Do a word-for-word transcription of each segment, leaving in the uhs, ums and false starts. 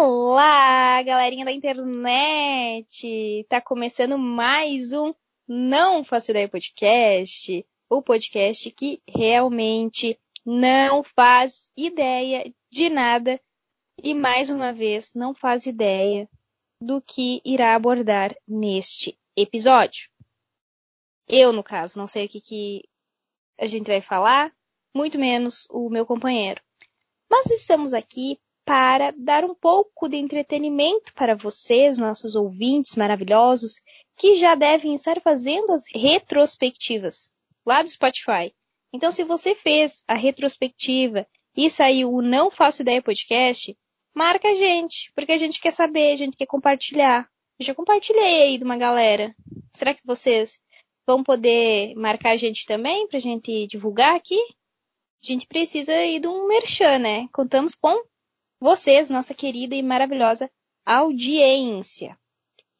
Olá, galerinha da internet! Tá começando mais um Não Faz Ideia Podcast, o podcast que realmente não faz ideia de nada e, mais uma vez, não faz ideia do que irá abordar neste episódio. Eu, no caso, não sei o que, que a gente vai falar, muito menos o meu companheiro. Mas estamos aqui para dar um pouco de entretenimento para vocês, nossos ouvintes maravilhosos, que já devem estar fazendo as retrospectivas lá do Spotify. Então, se você fez a retrospectiva e saiu o Não Faço Ideia Podcast, marca a gente, porque a gente quer saber, a gente quer compartilhar. Eu já compartilhei aí de uma galera. Será que vocês vão poder marcar a gente também, para a gente divulgar aqui? A gente precisa aí de um merchan, né? Contamos com vocês, nossa querida e maravilhosa audiência.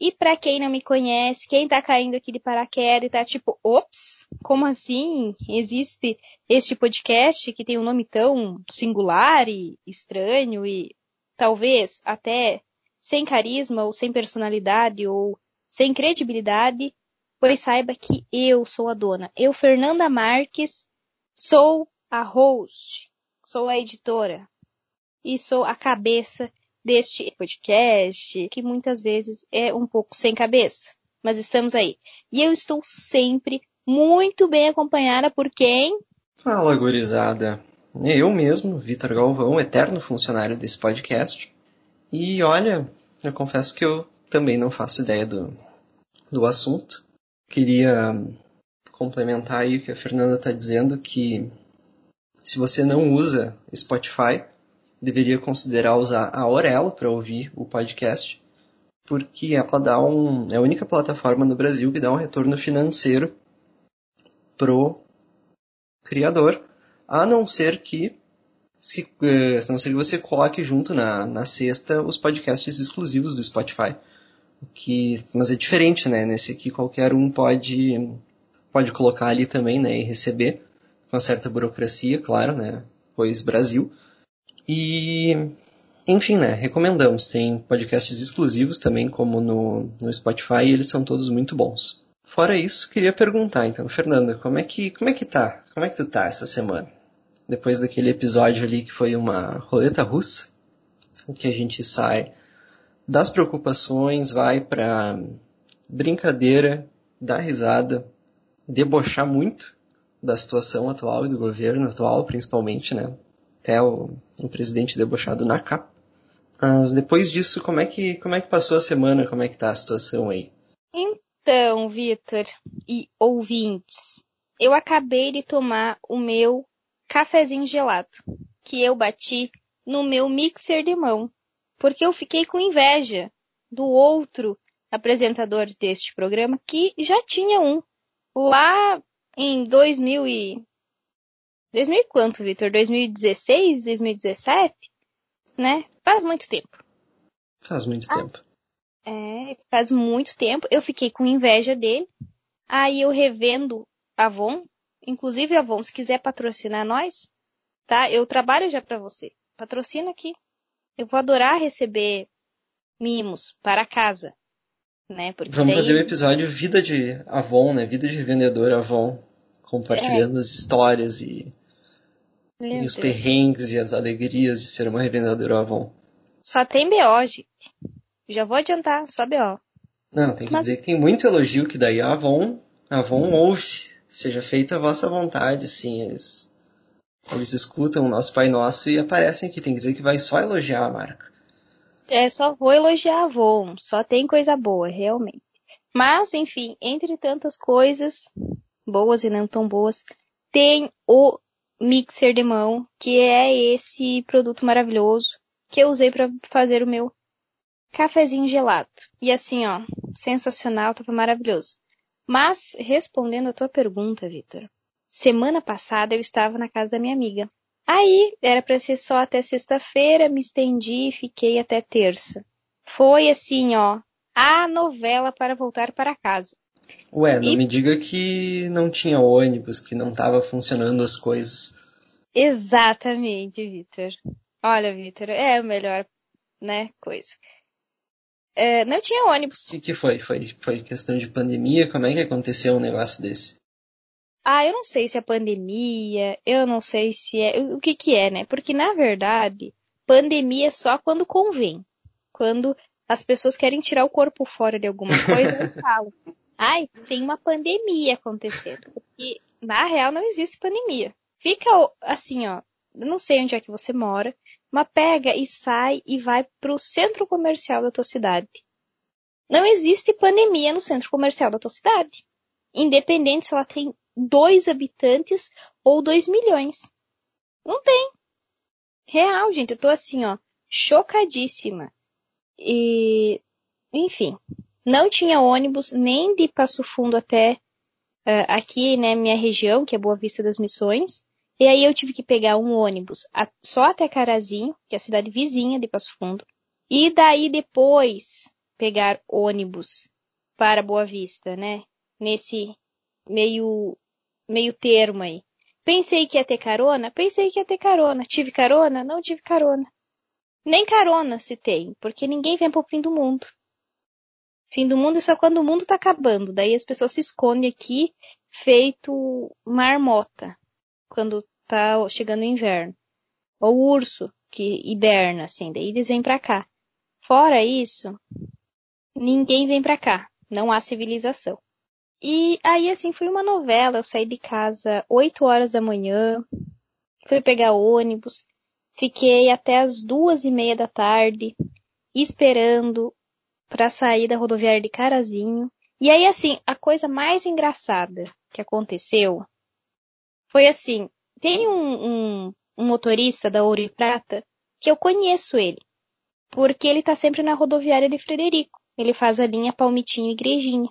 E para quem não me conhece, quem tá caindo aqui de paraquedas e tá tipo, ops, como assim existe este podcast que tem um nome tão singular e estranho e talvez até sem carisma ou sem personalidade ou sem credibilidade, pois saiba que eu sou a dona. Eu, Fernanda Marques, sou a host, sou a editora e sou a cabeça deste podcast, que muitas vezes é um pouco sem cabeça, mas estamos aí. E eu estou sempre muito bem acompanhada por quem? Fala, gurizada. Eu mesmo, Vitor Galvão, eterno funcionário desse podcast. E olha, eu confesso que eu também não faço ideia do, do assunto. Queria complementar aí o que a Fernanda está dizendo, que se você não usa Spotify, deveria considerar usar a Orelo para ouvir o podcast, porque ela dá um, é a única plataforma no Brasil que dá um retorno financeiro pro criador, a não ser que, se, a não ser que você coloque junto na, na cesta os podcasts exclusivos do Spotify. O que, mas é diferente, né? Nesse aqui qualquer um pode, pode colocar ali também, né? E receber, com uma certa burocracia, claro, né? Pois Brasil. E, enfim, né, recomendamos. Tem podcasts exclusivos também, como no, no Spotify, e eles são todos muito bons. Fora isso, queria perguntar, então, Fernanda, como é que, como é que tá? Como é que tu tá essa semana? Depois daquele episódio ali que foi uma roleta russa, que a gente sai das preocupações, vai pra brincadeira, dar risada, debochar muito da situação atual e do governo atual, principalmente, né? Até o, o presidente debochado na capa. Mas depois disso, como é, que, como é que passou a semana? Como é que tá a situação aí? Então, Vitor e ouvintes, eu acabei de tomar o meu cafezinho gelado, que eu bati no meu mixer de mão, porque eu fiquei com inveja do outro apresentador deste programa, que já tinha um lá em dois mil e... dois mil e quanto, Vitor? dois mil e dezesseis? dois mil e dezessete? Né? Faz muito tempo. Faz muito ah, tempo. É, faz muito tempo. Eu fiquei com inveja dele. Aí eu revendo Avon. Inclusive, Avon, se quiser patrocinar nós, tá? Eu trabalho já pra você. Patrocina aqui. Eu vou adorar receber mimos para casa. Né? Porque Vamos daí... fazer o episódio Vida de Avon, né? Vida de revendedor Avon. Compartilhando é. as histórias e, e os perrengues e as alegrias de ser uma revendedora Avon. Só tem B O, gente. Já vou adiantar, só B O. Não, tem que Mas... dizer que tem muito elogio que daí a Avon, a Avon ouve. Seja feita a vossa vontade, assim. Eles, eles escutam o nosso Pai Nosso e aparecem aqui. Tem que dizer que vai só elogiar a marca. É, só vou elogiar a Avon. Só tem coisa boa, realmente. Mas, enfim, entre tantas coisas boas e não tão boas, tem o mixer de mão, que é esse produto maravilhoso que eu usei para fazer o meu cafezinho gelado. E assim, ó, sensacional, tava maravilhoso. Mas, respondendo a tua pergunta, Vitor, semana passada eu estava na casa da minha amiga. Aí, era para ser só até sexta-feira, me estendi e fiquei até terça. Foi assim, ó, a novela para voltar para casa. Ué, não e... me diga que não tinha ônibus, que não estava funcionando as coisas. Exatamente, Vitor. Olha, Vitor, é o melhor né, coisa. É, não tinha ônibus. O que, que foi? foi? Foi questão de pandemia? Como é que aconteceu um negócio desse? Ah, eu não sei se é pandemia, eu não sei se é... O que que é, né? Porque, na verdade, pandemia é só quando convém. Quando as pessoas querem tirar o corpo fora de alguma coisa, eu falo. Ai, tem uma pandemia acontecendo. Porque, na real, não existe pandemia. Fica assim, ó, não sei onde é que você mora, mas pega e sai e vai pro centro comercial da tua cidade. Não existe pandemia no centro comercial da tua cidade. Independente se ela tem dois habitantes ou dois milhões. Não tem. Real, gente. Eu tô assim, ó, chocadíssima. E, enfim, não tinha ônibus nem de Passo Fundo até uh, aqui, né, minha região, que é Boa Vista das Missões. E aí eu tive que pegar um ônibus só até Carazinho, que é a cidade vizinha de Passo Fundo, e daí depois pegar ônibus para Boa Vista, né? Nesse meio, meio termo aí. Pensei que ia ter carona? Pensei que ia ter carona. Tive carona? Não tive carona. Nem carona se tem, porque ninguém vem pro fim do mundo. Fim do mundo é só quando o mundo tá acabando. Daí as pessoas se escondem aqui, feito marmota. Quando tá chegando o inverno. Ou o urso, que hiberna, assim. Daí eles vêm pra cá. Fora isso, ninguém vem pra cá. Não há civilização. E aí, assim, foi uma novela. Eu saí de casa oito horas da manhã. Fui pegar ônibus. Fiquei até as duas e meia da tarde. Esperando pra sair da rodoviária de Carazinho. E aí, assim, a coisa mais engraçada que aconteceu... Foi assim, tem um, um, um motorista da Ouro e Prata que eu conheço ele, porque ele tá sempre na rodoviária de Frederico. Ele faz a linha Palmitinho e Igrejinha,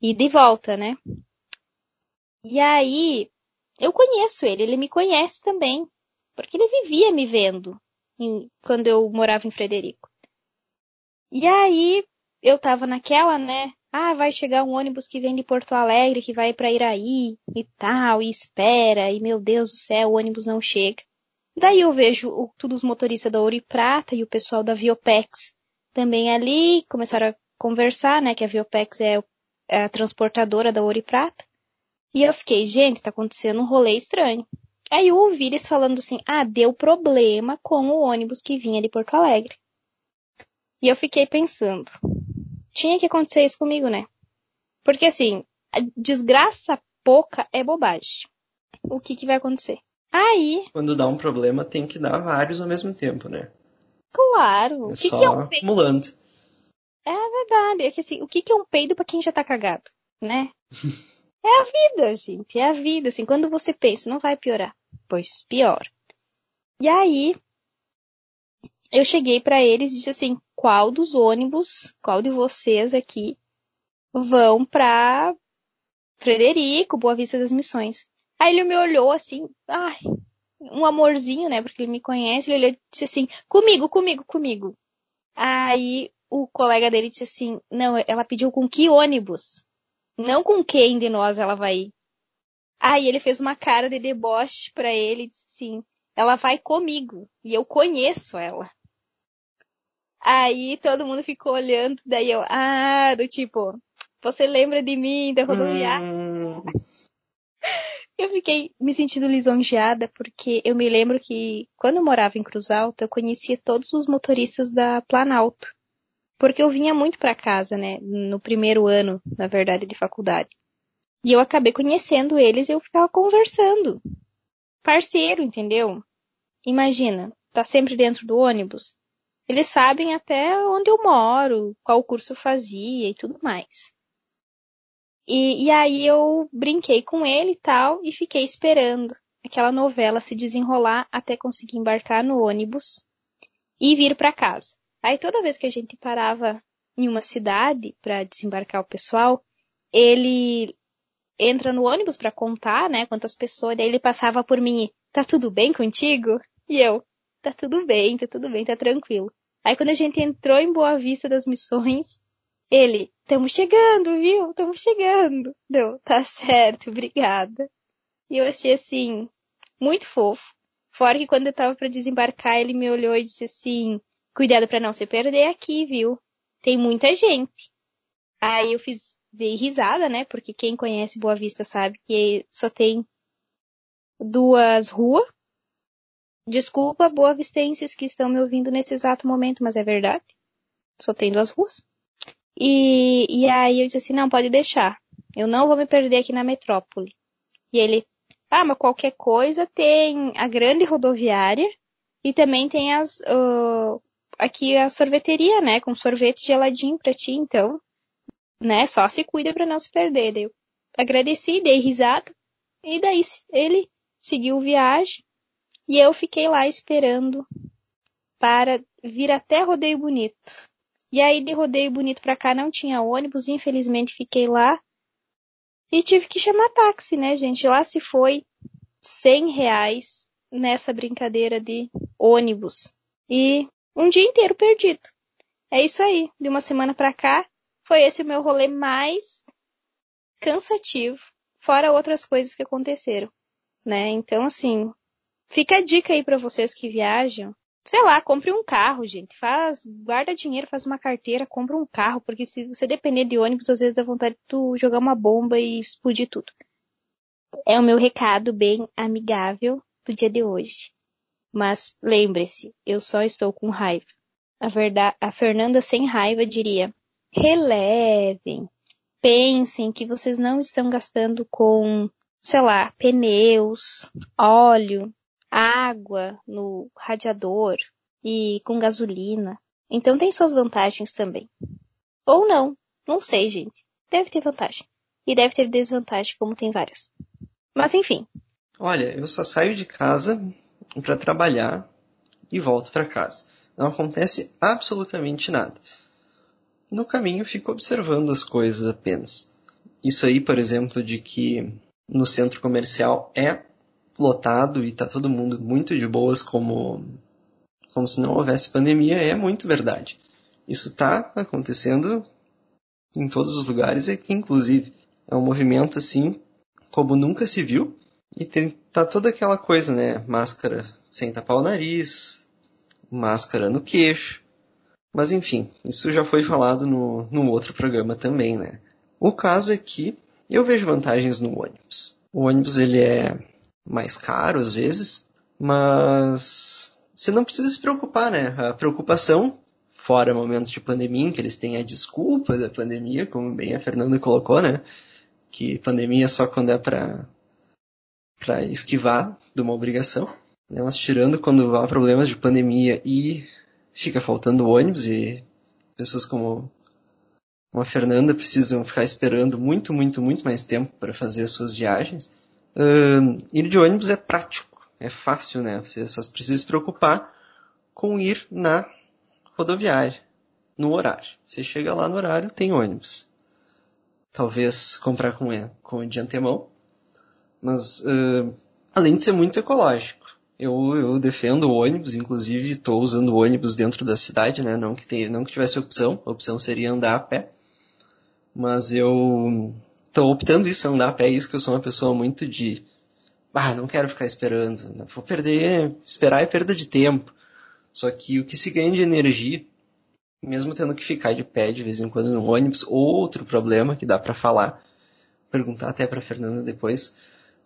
e de volta, né? E aí, eu conheço ele, ele me conhece também, porque ele vivia me vendo em, quando eu morava em Frederico. E aí, eu tava naquela, né? Ah, vai chegar um ônibus que vem de Porto Alegre, que vai pra Iraí e tal, e espera, e meu Deus do céu, o ônibus não chega. Daí eu vejo o, todos os motoristas da Ouro e Prata e o pessoal da Viopex também ali, começaram a conversar, né, que a Viopex é, é a transportadora da Ouro e Prata. E eu fiquei, gente, tá acontecendo um rolê estranho. Aí eu ouvi eles falando assim, ah, deu problema com o ônibus que vinha de Porto Alegre. E eu fiquei pensando... Tinha que acontecer isso comigo, né? Porque, assim, a desgraça pouca é bobagem. O que que vai acontecer? Aí... Quando dá um problema, tem que dar vários ao mesmo tempo, né? Claro. É o que só que é um peido? Acumulando. É verdade. É que, assim, o que que é um peido pra quem já tá cagado, né? É a vida, gente. É a vida, assim. Quando você pensa, não vai piorar. Pois piora. E aí... Eu cheguei pra eles e disse assim, qual dos ônibus, qual de vocês aqui vão pra Frederico, Boa Vista das Missões? Aí ele me olhou assim, ai, um amorzinho, né, porque ele me conhece, ele olhou e disse assim, comigo, comigo, comigo. Aí o colega dele disse assim, não, ela pediu com que ônibus? Não com quem de nós ela vai ir. Aí ele fez uma cara de deboche pra ele e disse assim, ela vai comigo, e eu conheço ela. Aí todo mundo ficou olhando, daí eu, ah, do tipo, você lembra de mim, da rodoviária? Hum. Eu fiquei me sentindo lisonjeada, porque eu me lembro que quando eu morava em Cruz Alta, eu conhecia todos os motoristas da Planalto. Porque eu vinha muito pra casa, né, no primeiro ano, na verdade, de faculdade. E eu acabei conhecendo eles e eu ficava conversando. Parceiro, entendeu? Imagina, tá sempre dentro do ônibus. Eles sabem até onde eu moro, qual curso eu fazia e tudo mais. E, e aí eu brinquei com ele e tal, e fiquei esperando aquela novela se desenrolar até conseguir embarcar no ônibus e vir pra casa. Aí toda vez que a gente parava em uma cidade pra desembarcar o pessoal, ele entra no ônibus pra contar, né, quantas pessoas, daí ele passava por mim e, tá tudo bem contigo? E eu... Tá tudo bem, tá tudo bem, tá tranquilo. Aí quando a gente entrou em Boa Vista das Missões, ele, tamo chegando, viu? Tamo chegando. Deu, tá certo, obrigada. E eu achei assim, muito fofo. Fora que quando eu tava pra desembarcar, ele me olhou e disse assim, Cuidado pra não se perder aqui, viu? Tem muita gente. Aí eu fiz dei risada, né? Porque quem conhece Boa Vista sabe que só tem duas ruas. Desculpa, boavistenses que estão me ouvindo nesse exato momento, mas é verdade. Só tem duas ruas. E, e aí eu disse assim, não, pode deixar. Eu não vou me perder aqui na metrópole. E ele, ah, mas qualquer coisa tem a grande rodoviária e também tem as, uh, aqui a sorveteria, né? Com sorvete geladinho pra ti, então, né? Só se cuida pra não se perder. Daí eu agradeci, dei risada e daí ele seguiu viagem e eu fiquei lá esperando para vir até Rodeio Bonito. E aí de Rodeio Bonito pra cá não tinha ônibus, infelizmente fiquei lá. E tive que chamar táxi, né, gente? Lá se foi cem reais nessa brincadeira de ônibus. E um dia inteiro perdido. É isso aí. De uma semana pra cá, foi esse o meu rolê mais cansativo. Fora outras coisas que aconteceram, né? Então, assim, fica a dica aí pra vocês que viajam. Sei lá, compre um carro, gente. Faz, guarda dinheiro, faz uma carteira, compra um carro. Porque se você depender de ônibus, às vezes dá vontade de tu jogar uma bomba e explodir tudo. É o meu recado bem amigável do dia de hoje. Mas lembre-se, eu só estou com raiva. A verdade, a Fernanda sem raiva diria, relevem. Pensem que vocês não estão gastando com, sei lá, pneus, óleo, água no radiador e com gasolina. Então tem suas vantagens também. Ou não. Não sei, gente. Deve ter vantagem. E deve ter desvantagem, como tem várias. Mas enfim. Olha, eu só saio de casa para trabalhar e volto para casa. Não acontece absolutamente nada. No caminho, fico observando as coisas apenas. Isso aí, por exemplo, de que no centro comercial é lotado e tá todo mundo muito de boas como, como se não houvesse pandemia, é muito verdade. Isso tá acontecendo em todos os lugares, aqui inclusive. É um movimento assim como nunca se viu e tem, tá toda aquela coisa, né? Máscara sem tapar o nariz, máscara no queixo. Mas enfim, isso já foi falado no, no outro programa também, né? O caso é que eu vejo vantagens no ônibus. O ônibus, ele é mais caro às vezes, mas você não precisa se preocupar, né? A preocupação, fora momentos de pandemia, em que eles têm a desculpa da pandemia, como bem a Fernanda colocou, né? Que pandemia é só quando é para para esquivar de uma obrigação, né? Mas tirando quando há problemas de pandemia e fica faltando ônibus e pessoas como a Fernanda precisam ficar esperando muito, muito, muito mais tempo para fazer as suas viagens. Uh, ir de ônibus é prático, é fácil, né? Você só precisa se preocupar com ir na rodoviária, no horário. Você chega lá no horário, tem ônibus. Talvez comprar com, com de antemão, mas uh, além de ser muito ecológico. Eu, eu defendo o ônibus, inclusive estou usando ônibus dentro da cidade, né? Não que, tenha, não que tivesse opção, a opção seria andar a pé, mas eu... Estou optando isso, andar a pé, isso que eu sou uma pessoa muito de... Ah, não quero ficar esperando, não vou perder... Esperar é perda de tempo. Só que o que se ganha de energia, mesmo tendo que ficar de pé de vez em quando no ônibus, outro problema que dá para falar, perguntar até para Fernanda depois,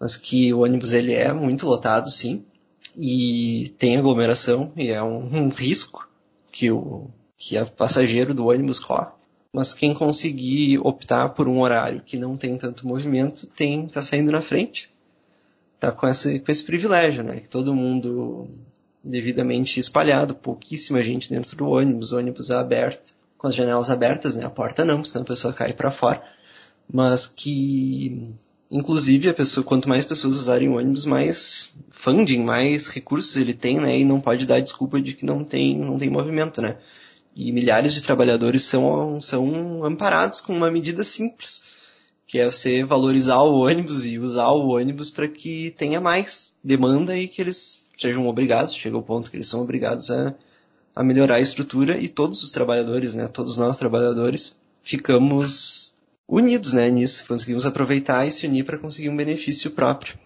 mas que o ônibus ele é muito lotado, sim, e tem aglomeração, e é um, um risco que o que a passageiro do ônibus corre. Mas quem conseguir optar por um horário que não tem tanto movimento, tem, tá saindo na frente. Tá com esse, com esse privilégio, né? Que todo mundo devidamente espalhado, pouquíssima gente dentro do ônibus, ônibus aberto, com as janelas abertas, né? A porta não, senão a pessoa cai para fora. Mas que, inclusive, a pessoa, quanto mais pessoas usarem o ônibus, mais funding, mais recursos ele tem, né? E não pode dar desculpa de que não tem, não tem movimento, né? E milhares de trabalhadores são, são amparados com uma medida simples, que é você valorizar o ônibus e usar o ônibus para que tenha mais demanda e que eles sejam obrigados, chega ao ponto que eles são obrigados a, a melhorar a estrutura e todos os trabalhadores, né, todos nós trabalhadores, ficamos unidos, né, nisso, conseguimos aproveitar e se unir para conseguir um benefício próprio.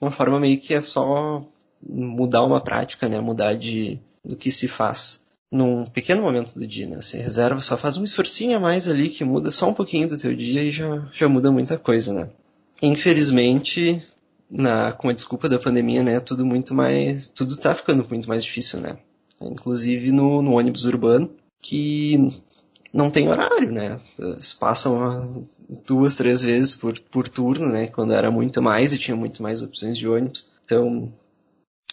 Uma forma meio que é só mudar uma prática, né, mudar de, do que se faz. num pequeno momento do dia, né? Você reserva, só faz um esforcinho a mais ali que muda só um pouquinho do teu dia e já, já muda muita coisa, né? Infelizmente, na, com a desculpa da pandemia, né, tudo muito mais, tudo tá ficando muito mais difícil, né? Inclusive no, no ônibus urbano, que não tem horário, né? Eles passam duas, três vezes por, por turno, né? Quando era muito mais e tinha muito mais opções de ônibus. Então,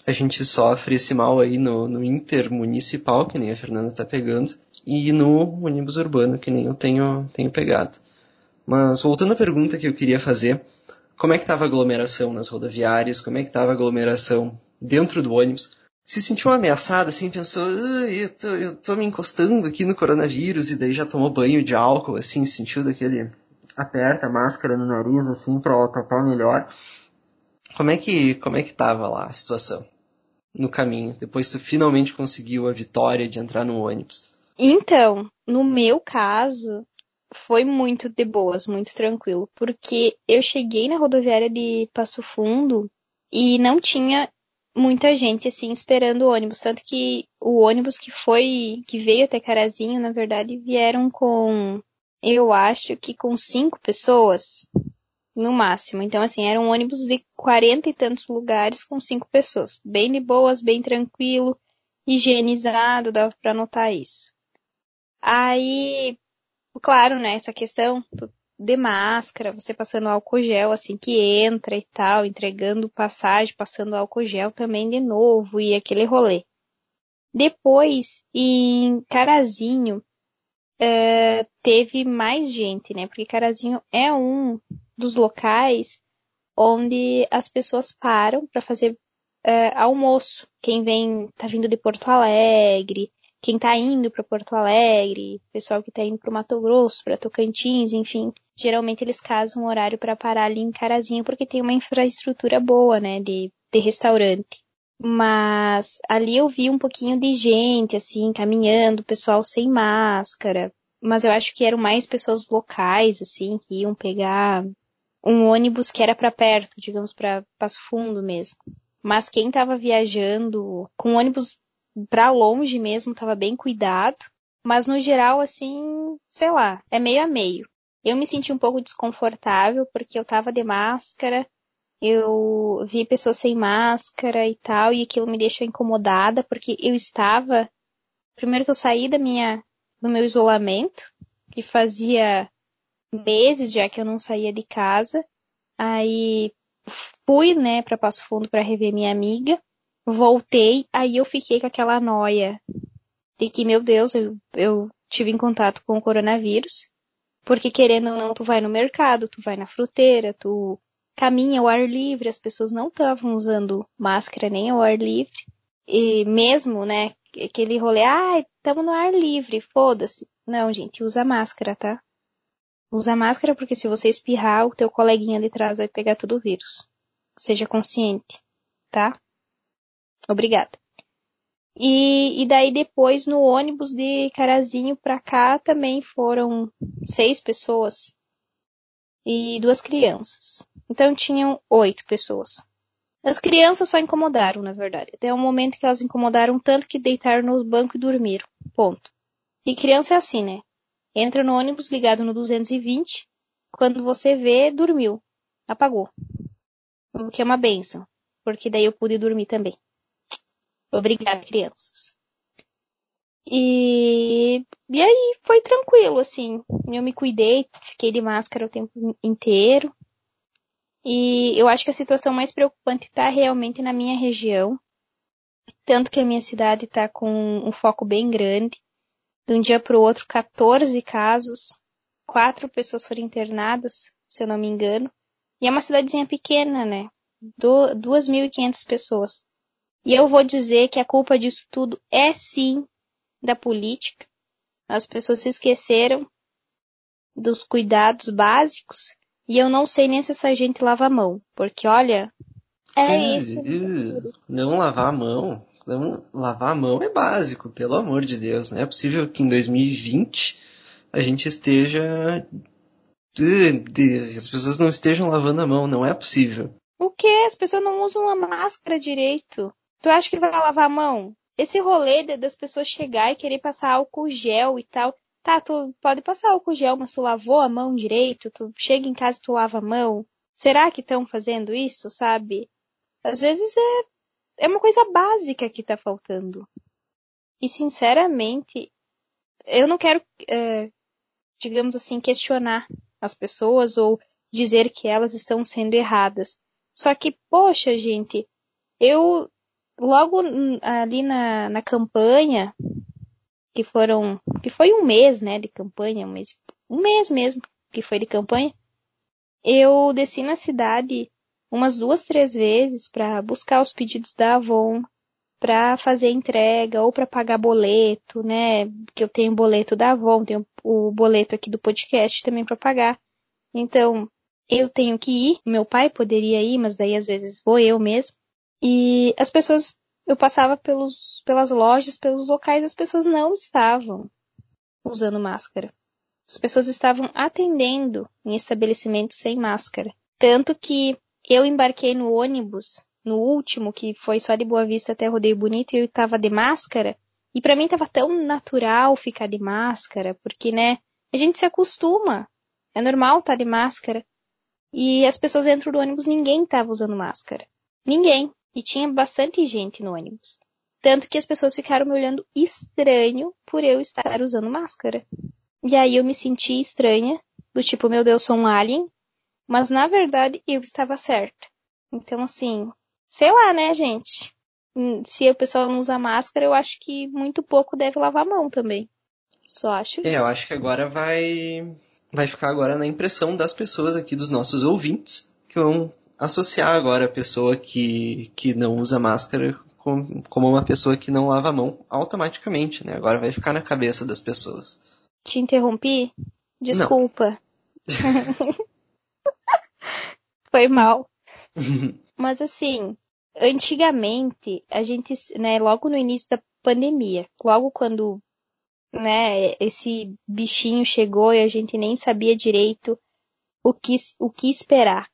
a gente sofre esse mal aí no, no intermunicipal, que nem a Fernanda tá pegando, e no ônibus urbano, que nem eu tenho, tenho pegado. Mas, voltando à pergunta que eu queria fazer, como é que estava a aglomeração nas rodoviárias, como é que estava a aglomeração dentro do ônibus? Se sentiu ameaçada, assim, pensou, ah, eu, tô, eu tô me encostando aqui no coronavírus, e daí já tomou banho de álcool, assim, sentiu daquele aperta a máscara no nariz, assim, pra tapar melhor. Como é que, como é que tava lá a situação no caminho, depois tu finalmente conseguiu a vitória de entrar no ônibus? Então, no meu caso, foi muito de boas, muito tranquilo, porque eu cheguei na rodoviária de Passo Fundo e não tinha muita gente, assim, esperando o ônibus, tanto que o ônibus que foi, que veio até Carazinho, na verdade, vieram com, eu acho que com cinco pessoas, no máximo. Então, assim, era um ônibus de quarenta e tantos lugares com cinco pessoas, bem de boas, bem tranquilo, higienizado, dava pra notar isso. Aí, claro, né, essa questão de máscara, você passando álcool gel assim que entra e tal, entregando passagem, passando álcool gel também de novo e aquele rolê. Depois, em Carazinho, uh, teve mais gente, né, porque Carazinho é um dos locais onde as pessoas param para fazer uh, almoço. Quem vem, tá vindo de Porto Alegre, quem tá indo para Porto Alegre, pessoal que tá indo para Mato Grosso, para Tocantins, enfim, geralmente eles casam um horário para parar ali em Carazinho, porque tem uma infraestrutura boa, né, de, de restaurante. Mas ali eu vi um pouquinho de gente, assim, caminhando, pessoal sem máscara, mas eu acho que eram mais pessoas locais, assim, que iam pegar um ônibus que era para perto, digamos, para Passo Fundo mesmo. Mas quem tava viajando com ônibus pra longe mesmo, tava bem cuidado, mas no geral, assim, sei lá, é meio a meio. Eu me senti um pouco desconfortável, porque eu tava de máscara, eu vi pessoas sem máscara e tal, e aquilo me deixou incomodada, porque eu estava, primeiro que eu saí da minha, do meu isolamento, que fazia meses já que eu não saía de casa, aí fui, né, pra Passo Fundo pra rever minha amiga, voltei, aí eu fiquei com aquela noia de que, meu Deus, eu, eu tive em contato com o coronavírus, porque querendo ou não, tu vai no mercado, tu vai na fruteira, tu caminha ao ar livre, as pessoas não estavam usando máscara nem ao ar livre, e mesmo, né, aquele rolê, ai, ah, tamo no ar livre, foda-se. Não, gente, usa máscara, tá? Usa máscara porque se você espirrar, o teu coleguinha de trás vai pegar todo o vírus. Seja consciente, tá? Obrigada. E, e daí depois no ônibus de Carazinho pra cá também foram seis pessoas e duas crianças. Então tinham oito pessoas. As crianças só incomodaram, na verdade. Até um momento que elas incomodaram tanto que deitaram no banco e dormiram. Ponto. E criança é assim, né? Entra no ônibus ligado no duzentos e vinte, quando você vê, dormiu. Apagou. O que é uma bênção, porque daí eu pude dormir também. Obrigada, crianças. E, e aí foi tranquilo, assim. Eu me cuidei, fiquei de máscara o tempo inteiro. E eu acho que a situação mais preocupante está realmente na minha região. Tanto que a minha cidade está com um foco bem grande. De um dia para o outro, quatorze casos. Quatro pessoas foram internadas, se eu não me engano. E é uma cidadezinha pequena, né? Do, duas mil e quinhentas pessoas. E eu vou dizer que a culpa disso tudo é, sim, da política. As pessoas se esqueceram dos cuidados básicos. E eu não sei nem se essa gente lava a mão. Porque, olha, é uh, isso. Uh, não lavar a mão. Não, lavar a mão é básico, pelo amor de Deus. Não é possível que em dois mil e vinte a gente esteja... De, de, as pessoas não estejam lavando a mão. Não é possível. O quê? As pessoas não usam a máscara direito. Tu acha que vai lavar a mão? esse rolê de, das pessoas chegar e querer passar álcool gel e tal. Tá, tu pode passar álcool gel, mas tu lavou a mão direito, tu chega em casa e tu lava a mão. Será que estão fazendo isso, sabe? Às vezes é, é uma coisa básica que tá faltando. E, sinceramente, eu não quero, uh, digamos assim, questionar as pessoas ou dizer que elas estão sendo erradas. Só que, poxa, gente, eu logo ali na, na campanha... que foram, que foi um mês, né, de campanha, um mês, um mês mesmo que foi de campanha, eu desci na cidade umas duas, três vezes para buscar os pedidos da Avon, para fazer entrega ou para pagar boleto, né, que eu tenho boleto da Avon, tenho o boleto aqui do podcast também para pagar. Então, eu tenho que ir, meu pai poderia ir, mas daí às vezes vou eu mesmo. E as pessoas... Eu passava pelos, pelas lojas, pelos locais, as pessoas não estavam usando máscara. As pessoas estavam atendendo em estabelecimentos sem máscara. Tanto que eu embarquei no ônibus, no último, que foi só de Boa Vista até Rodeio Bonito, e eu estava de máscara. E para mim estava tão natural ficar de máscara, porque, né, a gente se acostuma. É normal estar de máscara. E as pessoas dentro do ônibus, ninguém estava usando máscara. Ninguém. E tinha bastante gente no ônibus. Tanto que as pessoas ficaram me olhando estranho por eu estar usando máscara. E aí eu me senti estranha, do tipo, meu Deus, sou um alien. Mas, na verdade, eu estava certa. Então, assim, sei lá, né, gente? Se o pessoal não usa máscara, eu acho que muito pouco deve lavar a mão também. Só acho isso. É, eu acho que agora vai... vai ficar agora na impressão das pessoas aqui, dos nossos ouvintes, que vão... associar agora a pessoa que, que não usa máscara como com uma pessoa que não lava a mão automaticamente, né? Agora vai ficar na cabeça das pessoas. Te interrompi? Desculpa. Foi mal. Mas assim, antigamente, a gente, né, logo no início da pandemia, logo quando, né, esse bichinho chegou e a gente nem sabia direito o que, o que esperar.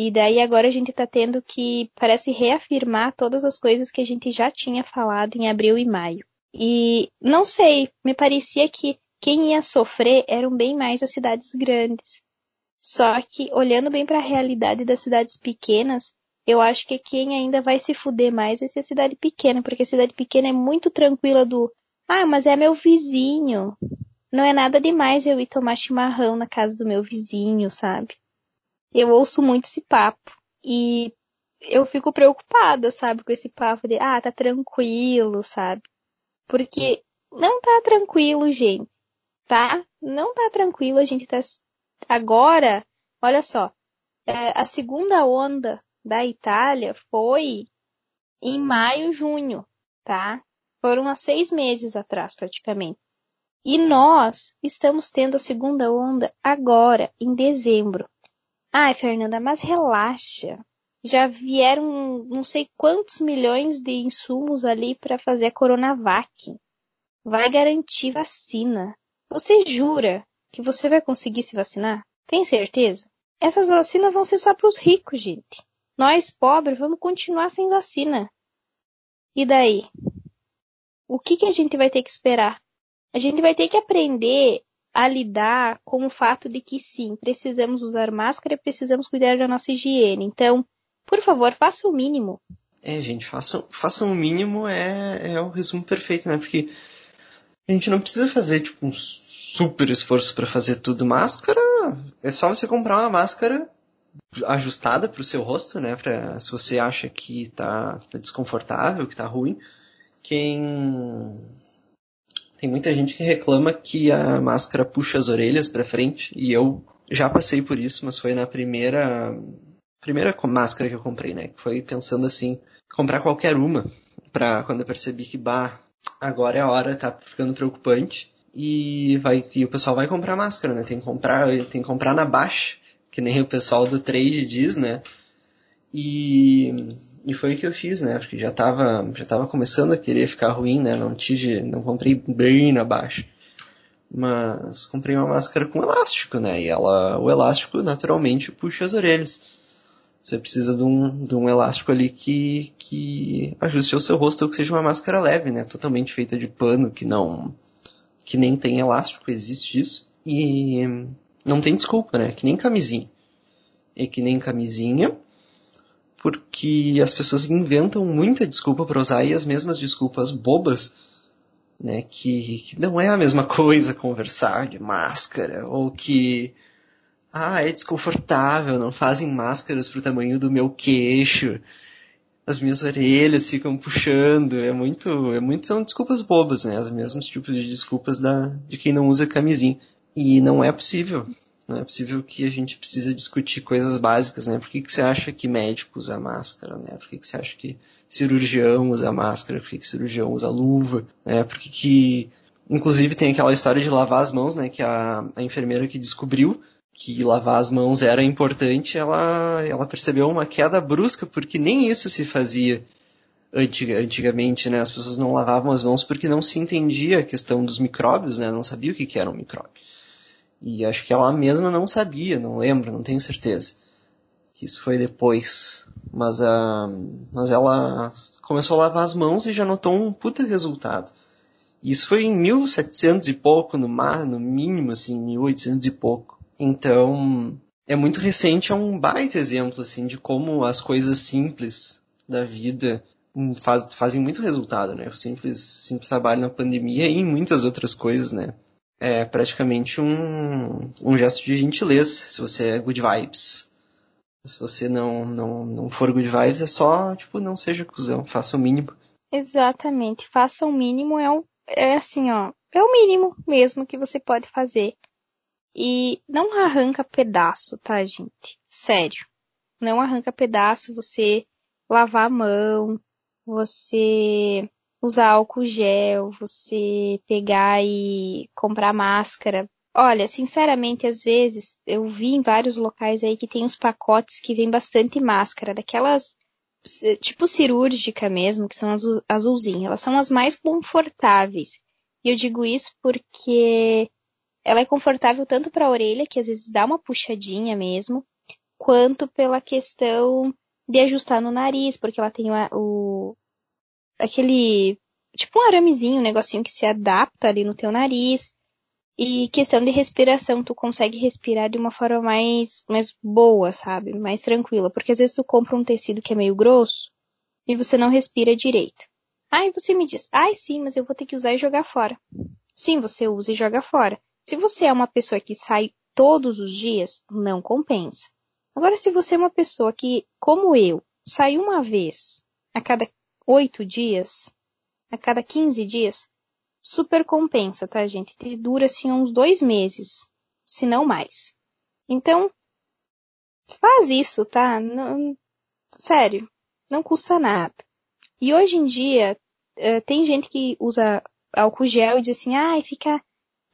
E daí agora a gente tá tendo que, parece, reafirmar todas as coisas que a gente já tinha falado em abril e maio. E não sei, me parecia que quem ia sofrer eram bem mais as cidades grandes. Só que, olhando bem para a realidade das cidades pequenas, eu acho que quem ainda vai se fuder mais vai ser a cidade pequena, porque a cidade pequena é muito tranquila do ah, mas é meu vizinho. Não é nada demais eu ir tomar chimarrão na casa do meu vizinho, sabe? Eu ouço muito esse papo e eu fico preocupada, sabe, com esse papo de, ah, tá tranquilo, sabe? Porque não tá tranquilo, gente, tá? Não tá tranquilo, a gente tá... Agora, olha só, é, a segunda onda da Itália foi em maio, junho, tá? Foram há seis meses atrás, praticamente. E nós estamos tendo a segunda onda agora, em dezembro. Ai, Fernanda, mas relaxa. Já vieram não sei quantos milhões de insumos ali para fazer a Coronavac. Vai garantir vacina. Você jura que você vai conseguir se vacinar? Tem certeza? Essas vacinas vão ser só para os ricos, gente. Nós, pobres, vamos continuar sem vacina. E daí? O que, que a gente vai ter que esperar? A gente vai ter que aprender... a lidar com o fato de que, sim, precisamos usar máscara e precisamos cuidar da nossa higiene. Então, por favor, faça o mínimo. É, gente, faça, faça o mínimo é, é o resumo perfeito, né? Porque a gente não precisa fazer, tipo, um super esforço para fazer tudo. Máscara, é só você comprar uma máscara ajustada para o seu rosto, né? Pra, se você acha que tá, tá desconfortável, que tá ruim, quem... Tem muita gente que reclama que a máscara puxa as orelhas para frente, e eu já passei por isso, mas foi na primeira primeira máscara que eu comprei, né? Foi pensando assim, comprar qualquer uma, pra quando eu percebi que, bah, agora é a hora, tá ficando preocupante, e, vai, e o pessoal vai comprar máscara, né? Tem que comprar, tem que comprar na baixa, que nem o pessoal do trade diz, né? E... E foi o que eu fiz, né? Porque já tava, já tava começando a querer ficar ruim, né? Não tive, não comprei bem na baixa. Mas comprei uma máscara com elástico, né? E ela, o elástico naturalmente puxa as orelhas. Você precisa de um, de um elástico ali que, que ajuste o seu rosto, ou que seja uma máscara leve, né? Totalmente feita de pano, que não, que nem tem elástico, existe isso. E não tem desculpa, né? Que nem camisinha. É que nem camisinha, porque as pessoas inventam muita desculpa para usar, e as mesmas desculpas bobas, né? Que, que não é a mesma coisa conversar de máscara, ou que... Ah, é desconfortável, não fazem máscaras pro tamanho do meu queixo, as minhas orelhas ficam puxando, é muito, é muito, são desculpas bobas, né, os mesmos tipos de desculpas da, de quem não usa camisinha. E não é possível, não é possível que a gente precisa discutir coisas básicas, né, por que que você acha que médico usa máscara, né, por que que você acha que cirurgião usa máscara, por que que cirurgião usa luva, né, por que que, inclusive tem aquela história de lavar as mãos, né, que a, a enfermeira que descobriu que lavar as mãos era importante, ela, ela percebeu uma queda brusca, porque nem isso se fazia antig- antigamente, né? As pessoas não lavavam as mãos porque não se entendia a questão dos micróbios, né? Não sabia o que, que era um micróbio. E acho que ela mesma não sabia, não lembro, não tenho certeza. Isso foi depois. Mas, a, mas ela começou a lavar as mãos e já notou um puta resultado. Isso foi em mil e setecentos e pouco, no, mar, no mínimo, assim, mil e oitocentos e pouco. Então, é muito recente, é um baita exemplo, assim, de como as coisas simples da vida faz, fazem muito resultado, né? O simples, simples trabalho na pandemia e em muitas outras coisas, né? É praticamente um, um gesto de gentileza, se você é good vibes. Se você não, não, não for good vibes, é só, tipo, não seja cuzão, faça o mínimo. Exatamente, faça o mínimo, é, um, é assim, ó, é o mínimo mesmo que você pode fazer. E não arranca pedaço, tá, gente? Sério. Não arranca pedaço você lavar a mão, você usar álcool gel, você pegar e comprar máscara. Olha, sinceramente, às vezes, eu vi em vários locais aí que tem uns pacotes que vem bastante máscara, daquelas, tipo cirúrgica mesmo, que são as azulzinhas. Elas são as mais confortáveis. E eu digo isso porque... Ela é confortável tanto para a orelha, que às vezes dá uma puxadinha mesmo, quanto pela questão de ajustar no nariz, porque ela tem uma, o, aquele, tipo um aramezinho, um negocinho que se adapta ali no teu nariz. E questão de respiração, tu consegue respirar de uma forma mais, mais boa, sabe? Mais tranquila, porque às vezes tu compra um tecido que é meio grosso e você não respira direito. Aí você me diz, ai sim, mas eu vou ter que usar e jogar fora. Sim, você usa e joga fora. Se você é uma pessoa que sai todos os dias, não compensa. Agora, se você é uma pessoa que, como eu, sai uma vez a cada oito dias, a cada quinze dias, super compensa, tá, gente? Ele dura, assim, uns dois meses, se não mais. Então, faz isso, tá? Não, sério, não custa nada. E hoje em dia, tem gente que usa álcool gel e diz assim, ai, ah, fica...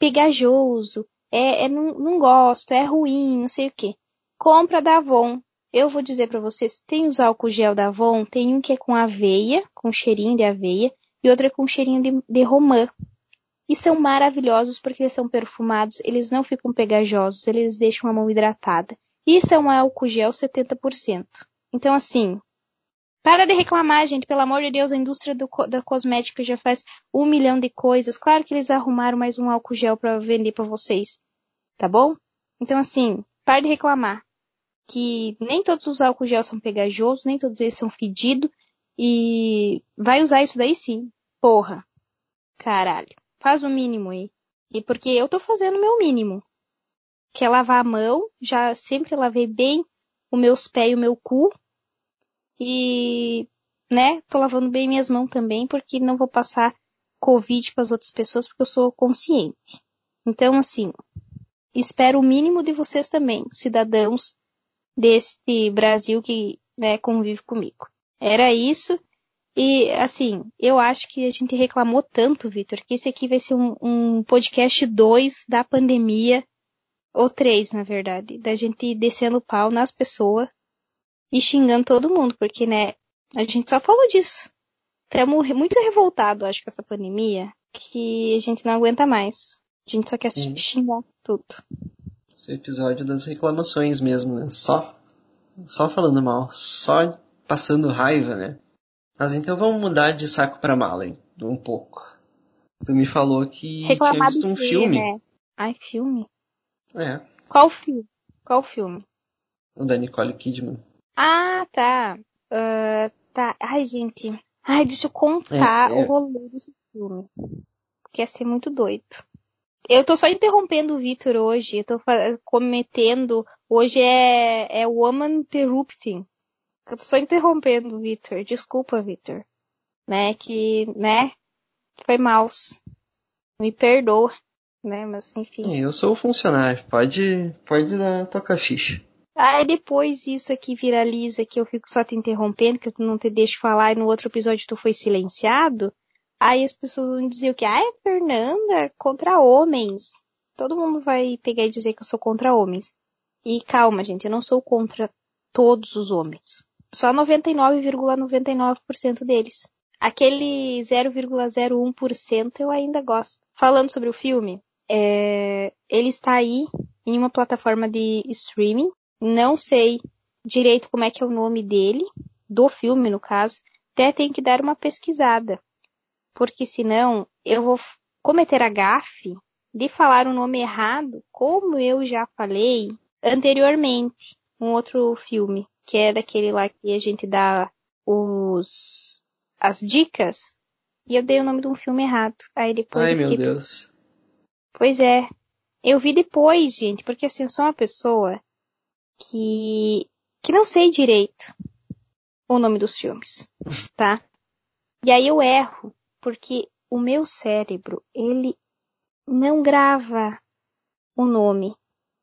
pegajoso, é, é não, não gosto, é ruim, não sei o que. Compra da Avon. Eu vou dizer pra vocês, tem os álcool gel da Avon, tem um que é com aveia, com cheirinho de aveia, e outro é com cheirinho de, de romã. E são maravilhosos porque eles são perfumados, eles não ficam pegajosos, eles deixam a mão hidratada. Isso é um álcool gel setenta por cento. Então, assim, para de reclamar, gente, pelo amor de Deus, a indústria do, da cosmética já faz um milhão de coisas. Claro que eles arrumaram mais um álcool gel para vender para vocês, tá bom? Então, assim, para de reclamar que nem todos os álcool gel são pegajosos, nem todos eles são fedidos, e vai usar isso daí sim. Porra, caralho, faz o mínimo aí. E porque eu tô fazendo o meu mínimo, que é lavar a mão, já sempre lavei bem os meus pés e o meu cu. E, né, tô lavando bem minhas mãos também, porque não vou passar Covid para as outras pessoas, porque eu sou consciente. Então, assim, espero o mínimo de vocês também, cidadãos deste Brasil que, né, convive comigo. Era isso. E, assim, eu acho que a gente reclamou tanto, Vitor, que esse aqui vai ser um, um podcast dois da pandemia, ou três, na verdade, da gente descendo o pau nas pessoas. E xingando todo mundo, porque, né, a gente só falou disso. Estamos muito revoltados, acho, com essa pandemia, que a gente não aguenta mais. A gente só quer xingar tudo. Esse é o episódio das reclamações mesmo, né? Só só falando mal, só passando raiva, né? Mas então vamos mudar de saco pra mala, hein? Um pouco. Tu me falou que reclamado tinha visto um que, filme. Né? Ai, filme? É. Qual filme? Qual filme? O da Nicole Kidman. Ah, tá. Uh, tá. Ai, gente. Ai, deixa eu contar é, é. o rolê desse filme. Porque ia ser muito doido. Eu tô só interrompendo o Vitor hoje. Eu tô cometendo... Hoje é, é Woman Interrupting. Eu tô só interrompendo o Vitor. Desculpa, Vitor. Né, que... Né? Foi mal. Me perdoa. Né, mas enfim. Eu sou o funcionário. Pode, pode dar, tocar ficha. Aí depois isso aqui viraliza, que eu fico só te interrompendo, que eu não te deixo falar, e no outro episódio tu foi silenciado. Aí as pessoas vão dizer o que? Ah, é Fernanda contra homens. Todo mundo vai pegar e dizer que eu sou contra homens. E calma, gente, eu não sou contra todos os homens. Só noventa e nove vírgula noventa e nove por cento deles. Aquele zero vírgula zero um por cento eu ainda gosto. Falando sobre o filme, é... ele está aí em uma plataforma de streaming. Não sei direito como é que é o nome dele, do filme no caso. Até tenho que dar uma pesquisada. Porque senão eu vou cometer a gafe de falar o nome errado, como eu já falei anteriormente. Um outro filme, que é daquele lá que a gente dá os... as dicas, e eu dei o nome de um filme errado. Aí depois. Ai, eu fiquei... meu Deus. Pois é. Eu vi depois, gente, porque assim, eu sou uma pessoa que que não sei direito o nome dos filmes, tá? E aí eu erro, porque o meu cérebro, ele não grava o nome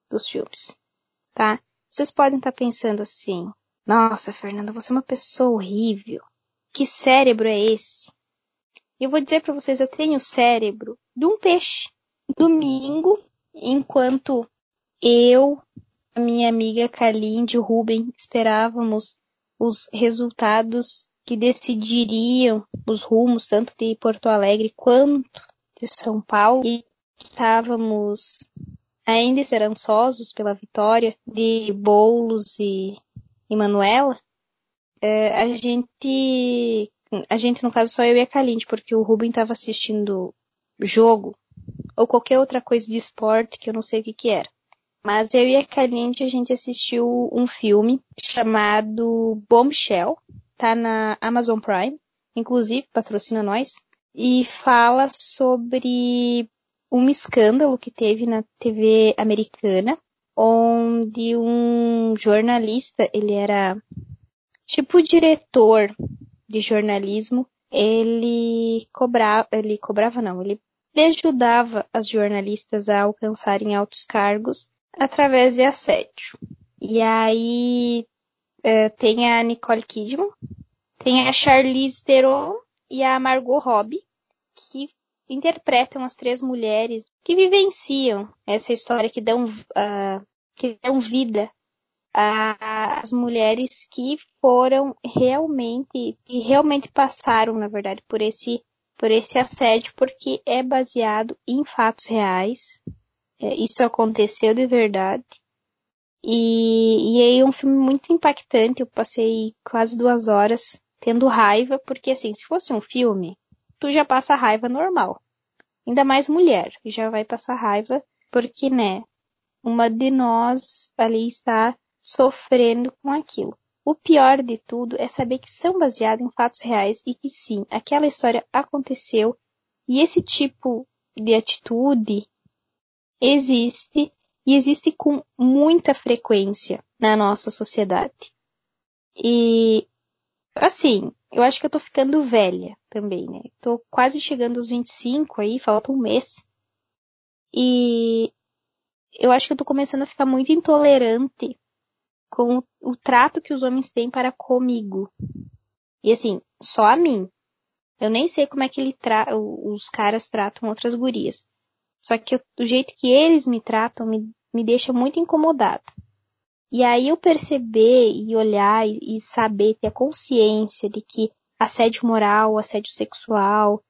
dos filmes, tá? Vocês podem estar pensando assim, nossa, Fernanda, você é uma pessoa horrível. Que cérebro é esse? Eu vou dizer pra vocês, eu tenho o cérebro de um peixe. Domingo, enquanto eu, a minha amiga Kalindi Rubem, esperávamos os resultados que decidiriam os rumos, tanto de Porto Alegre quanto de São Paulo, e estávamos ainda esperançosos pela vitória de Boulos e, e Manuela. É, a gente, a gente, no caso, só eu e a Kalindi, porque o Rubem estava assistindo jogo ou qualquer outra coisa de esporte que eu não sei o que que era. Mas eu e a Kalindi, a gente assistiu um filme chamado Bombshell, tá na Amazon Prime, inclusive, patrocina nós, e fala sobre um escândalo que teve na T V americana, onde um jornalista, ele era... tipo o diretor de jornalismo, ele cobrava, ele cobrava não, ele ajudava as jornalistas a alcançarem altos cargos através de assédio. E aí é, tem a Nicole Kidman, tem a Charlize Theron e a Margot Robbie, que interpretam as três mulheres que vivenciam essa história, que dão, uh, que dão vida às mulheres que foram realmente, e realmente passaram, na verdade, por esse, por esse assédio, porque é baseado em fatos reais. É, isso aconteceu de verdade. E, e aí é um filme muito impactante. Eu passei quase duas horas tendo raiva, porque assim, se fosse um filme, tu já passa raiva normal. Ainda mais mulher, já vai passar raiva, porque, né, uma de nós ali está sofrendo com aquilo. O pior de tudo é saber que são baseados em fatos reais e que sim, aquela história aconteceu e esse tipo de atitude existe e existe com muita frequência na nossa sociedade. E, assim, eu acho que eu tô ficando velha também, né? Tô quase chegando aos vinte e cinco aí, falta um mês. E eu acho que eu tô começando a ficar muito intolerante com o, o trato que os homens têm para comigo. E assim, só a mim. Eu nem sei como é que ele tra- os caras tratam outras gurias. Só que eu, o jeito que eles me tratam me, me deixa muito incomodada. E aí eu perceber e olhar e, e saber, ter a consciência de que assédio moral, assédio sexual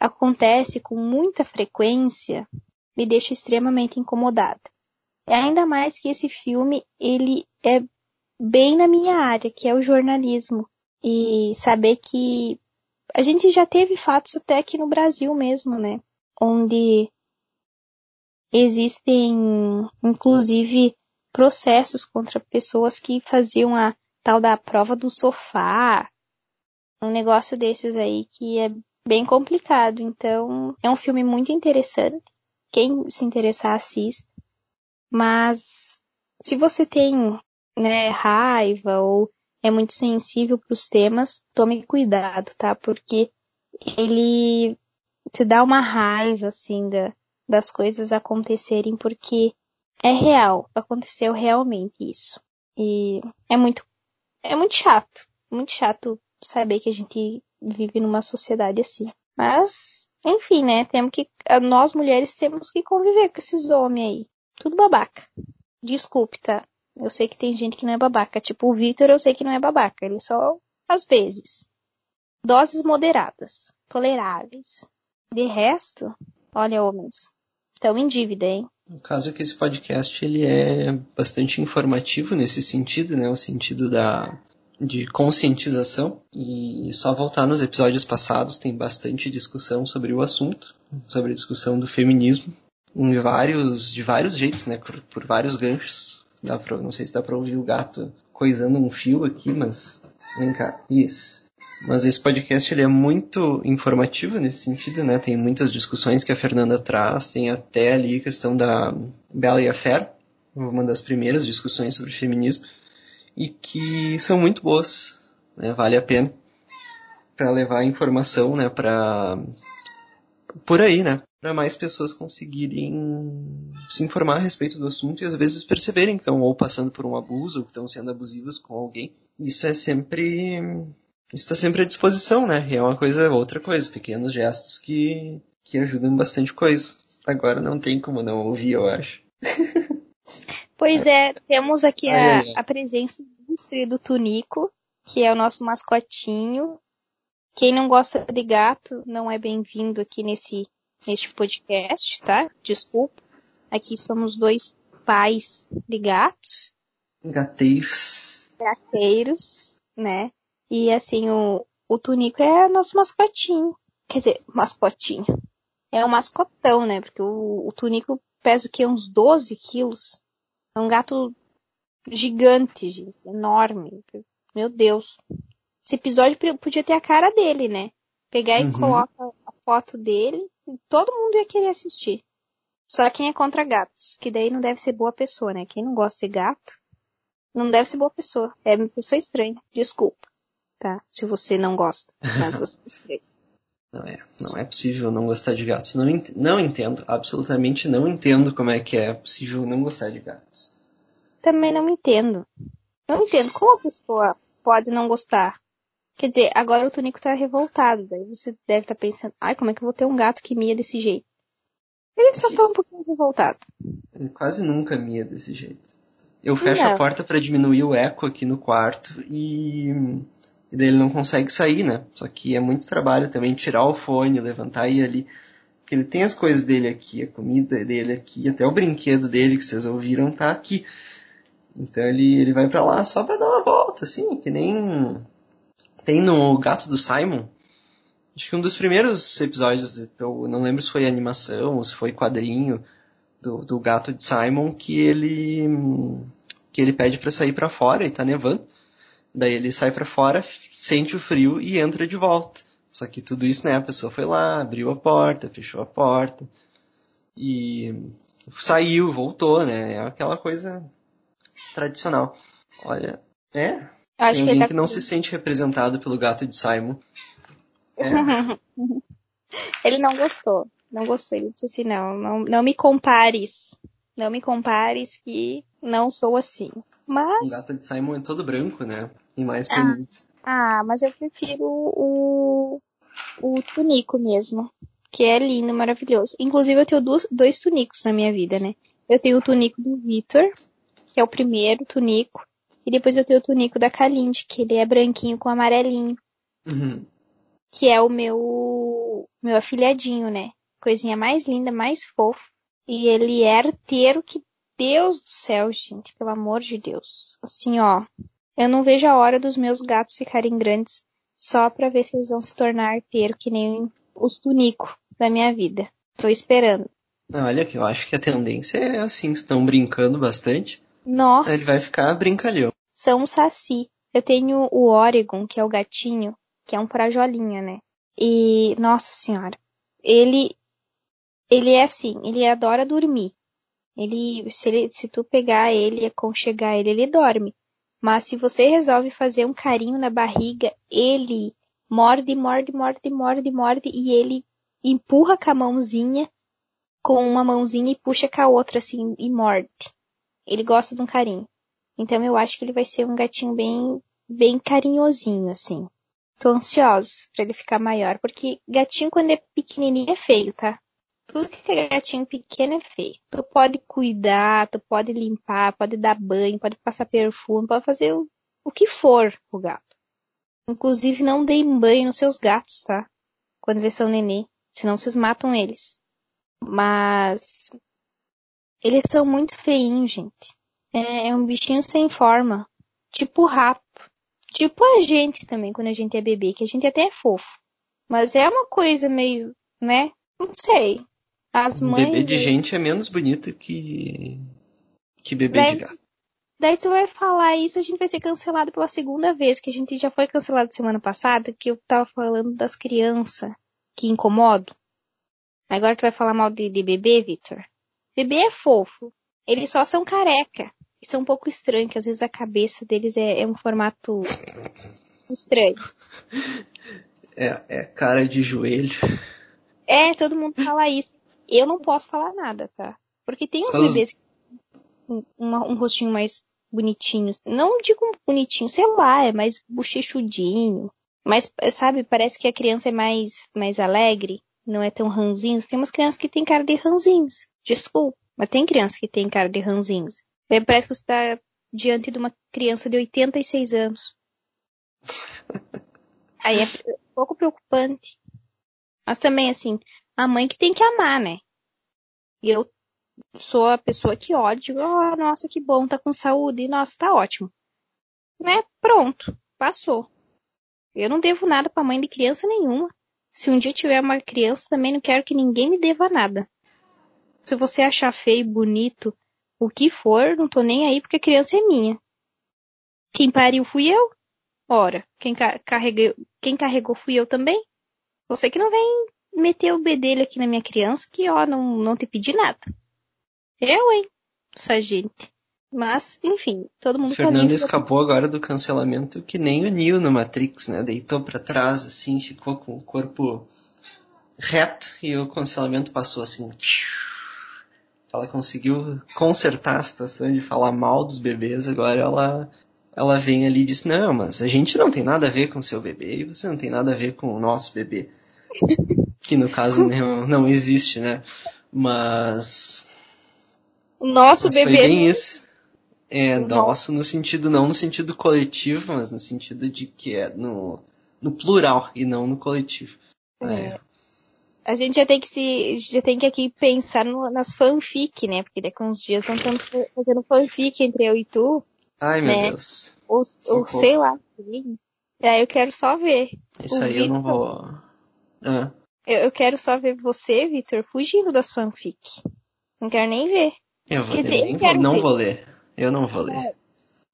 acontece com muita frequência, me deixa extremamente incomodada. Ainda mais que esse filme, ele é bem na minha área, que é o jornalismo. E saber que a gente já teve fatos até aqui no Brasil mesmo, né? Onde existem, inclusive, processos contra pessoas que faziam a tal da prova do sofá. Um negócio desses aí que é bem complicado. Então, é um filme muito interessante. Quem se interessar, assista. Mas, se você tem, né, raiva ou é muito sensível para os temas, tome cuidado, tá? Porque ele te dá uma raiva, assim, da, das coisas acontecerem, porque é real, aconteceu realmente isso. E é muito, é muito chato, muito chato saber que a gente vive numa sociedade assim. Mas, enfim, né, temos que, nós mulheres temos que conviver com esses homens aí. Tudo babaca. Desculpe, tá? Eu sei que tem gente que não é babaca. Tipo, o Vitor, eu sei que não é babaca. Ele só, às vezes. Doses moderadas. Toleráveis. De resto, olha, homens, estão em dívida, hein? No caso é que esse podcast, ele é bastante informativo nesse sentido, né? O sentido da, de conscientização. E só voltar nos episódios passados, tem bastante discussão sobre o assunto. Sobre a discussão do feminismo. Em vários, de vários jeitos, né? Por, por vários ganchos. Dá pra, não sei se dá pra ouvir o gato coisando um fio aqui, mas... Vem cá, isso. Mas esse podcast, ele é muito informativo nesse sentido, né? Tem muitas discussões que a Fernanda traz, tem até ali a questão da Bela e a Fera, uma das primeiras discussões sobre feminismo, e que são muito boas, né? Vale a pena pra levar informação, né? Pra... por aí, né? Para mais pessoas conseguirem se informar a respeito do assunto e às vezes perceberem que estão ou passando por um abuso ou que estão sendo abusivos com alguém. Isso é sempre... Isso está sempre à disposição, né? É uma coisa, outra coisa. Pequenos gestos que, que ajudam bastante coisa. Agora não tem como não ouvir, eu acho. Pois é, temos aqui a, a presença ilustre do Tunico, que é o nosso mascotinho. Quem não gosta de gato não é bem-vindo aqui nesse... neste podcast, tá? Desculpa. Aqui somos dois pais de gatos. Gateiros. Gateiros, né? E assim, o, o Tunico é nosso mascotinho. Quer dizer, mascotinho. É um mascotão, né? Porque o, o Tunico pesa o quê? Uns doze quilos. É um gato gigante, gente. Enorme. Meu Deus. Esse episódio podia ter a cara dele, né? Pegar e uhum. coloca a foto dele. Todo mundo ia querer assistir. Só quem é contra gatos, que daí não deve ser boa pessoa, né? Quem não gosta de gato, não deve ser boa pessoa. É uma pessoa estranha. Desculpa, tá? Se você não gosta, mas você é estranho. Não é, não é possível não gostar de gatos. Não, ent- não entendo, absolutamente não entendo como é que é possível não gostar de gatos. Também não entendo. Não entendo como a pessoa pode não gostar. Quer dizer, agora o Tunico tá revoltado. Daí você deve estar tá pensando, ai, como é que eu vou ter um gato que mia desse jeito? Ele só tá um pouquinho revoltado. Ele quase nunca mia desse jeito. Eu fecho não. a porta pra diminuir o eco aqui no quarto e... e daí ele não consegue sair, né? Só que é muito trabalho também tirar o fone, levantar e ir ali. Porque ele tem as coisas dele aqui, a comida dele aqui, até o brinquedo dele que vocês ouviram tá aqui. Então ele, ele vai pra lá só pra dar uma volta, assim, que nem... Tem no Gato do Simon, acho que um dos primeiros episódios, eu não lembro se foi animação ou se foi quadrinho do, do Gato de Simon, que ele, que ele pede pra sair pra fora e tá nevando. Daí ele sai pra fora, sente o frio e entra de volta. Só que tudo isso, né, a pessoa foi lá, abriu a porta, fechou a porta e saiu, voltou, né, é aquela coisa tradicional. Olha, é... Tem acho alguém que, tá... que não se sente representado pelo Gato de Simon. É. Ele não gostou. Não gostei. Ele disse assim, não, não, não me compares. Não me compares que não sou assim. Mas... O Gato de Simon é todo branco, né? E mais ah, bonito. Ah, mas eu prefiro o, o Tunico mesmo. Que é lindo, maravilhoso. Inclusive eu tenho dois, dois Tunicos na minha vida, né? Eu tenho o Tunico do Vitor, que é o primeiro Tunico. E depois eu tenho o Tunico da Kalindi, que ele é branquinho com amarelinho. Uhum. Que é o meu meu afilhadinho, né? Coisinha mais linda, mais fofo. E ele é arteiro que Deus do céu, gente, pelo amor de Deus. Assim, ó, eu não vejo a hora dos meus gatos ficarem grandes só pra ver se eles vão se tornar arteiro que nem os Tunico da minha vida. Tô esperando. Olha, que eu acho que a tendência é assim, estão brincando bastante. Nossa. Ele vai ficar brincalhão. São um saci. Eu tenho o Oregon, que é o gatinho, que é um prajolinha, né? E, nossa senhora, ele, ele é assim, ele adora dormir. Ele se, ele, se tu pegar ele e aconchegar ele, ele dorme. Mas se você resolve fazer um carinho na barriga, ele morde, morde, morde, morde, morde, e ele empurra com a mãozinha, com uma mãozinha e puxa com a outra, assim, e morde. Ele gosta de um carinho. Então eu acho que ele vai ser um gatinho bem, bem carinhosinho, assim. Tô ansiosa pra ele ficar maior, porque gatinho quando é pequenininho é feio, tá? Tudo que é gatinho pequeno é feio. Tu pode cuidar, tu pode limpar, pode dar banho, pode passar perfume, pode fazer o, o que for pro gato. Inclusive não deem banho nos seus gatos, tá? Quando eles são nenê, senão vocês matam eles. Mas eles são muito feinhos, gente. É um bichinho sem forma, tipo rato, tipo a gente também, quando a gente é bebê, que a gente até é fofo, mas é uma coisa meio, né, não sei, as mães... Bebê de gente é menos bonito que, que bebê daí, de gato. Daí tu vai falar isso, a gente vai ser cancelado pela segunda vez, que a gente já foi cancelado semana passada, que eu tava falando das crianças que incomodam. Agora tu vai falar mal de, de bebê, Vitor? Bebê é fofo, eles só são careca. E são um pouco estranhos, que às vezes a cabeça deles é, é um formato estranho. É, é cara de joelho. É, todo mundo fala isso. Eu não posso falar nada, tá? Porque tem uns Todos... bebês que um, um rostinho mais bonitinho. Não digo bonitinho, sei lá, é mais bochechudinho. Mas, sabe, parece que a criança é mais, mais alegre, não é tão ranzinza. Tem umas crianças que tem cara de ranzinza. Desculpa, mas tem criança que tem cara de ranzinza. Daí parece que você tá diante de uma criança de oitenta e seis anos. Aí é um pouco preocupante. Mas também, assim, a mãe que tem que amar, né? E eu sou a pessoa que ódio. Oh, nossa, que bom, tá com saúde. E, nossa, tá ótimo. Né? Pronto, passou. Eu não devo nada pra mãe de criança nenhuma. Se um dia tiver uma criança, também não quero que ninguém me deva nada. Se você achar feio, bonito... O que for, não tô nem aí porque a criança é minha. Quem pariu fui eu? Ora, quem, ca- carreguei, quem carregou fui eu também? Você que não vem meter o bedelho aqui na minha criança que, ó, não, não te pedi nada. Eu, hein? Essa gente. Mas, enfim, todo mundo... Fernanda tá escapou agora do cancelamento que nem o Neo no Matrix, né? Deitou pra trás, assim, ficou com o corpo reto e o cancelamento passou assim... Ela conseguiu consertar a situação de falar mal dos bebês, agora ela, ela vem ali e diz, não, mas a gente não tem nada a ver com o seu bebê e você não tem nada a ver com o nosso bebê. Que no caso não, não existe, né? Mas... O nosso mas bebê... Foi bem isso. É o nosso no sentido, não no sentido coletivo, mas no sentido de que é no, no plural e não no coletivo. É. É. A gente já tem que se, já tem que aqui pensar no, nas fanfic, né? Porque daqui a uns dias nós estamos fazendo fanfic entre eu e tu. Ai, né? Meu Deus. Ou, ou sei lá. E aí eu quero só ver. Isso aí Victor, eu não vou... Ah. Eu, eu quero só ver você, Vitor, fugindo das fanfic. Não quero nem ver. Eu vou Quer dizer, nem eu vou, não ver. vou ler. Eu não vou ler.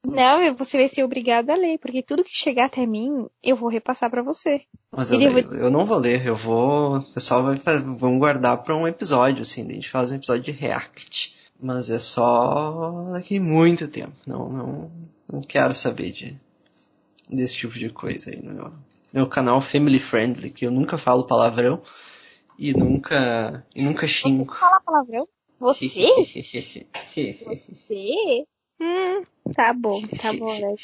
Não, você vai ser obrigado a ler, porque tudo que chegar até mim, eu vou repassar pra você. Mas eu, eu, vou... eu não vou ler, eu vou... O pessoal vai vamos guardar pra um episódio, assim, a gente faz um episódio de react. Mas é só daqui muito tempo, não, não, não quero saber de, desse tipo de coisa aí. No meu, meu canal Family Friendly, que eu nunca falo palavrão e nunca, e nunca xingo. Você fala palavrão? Você? Você? Hum, tá bom, tá bom, né?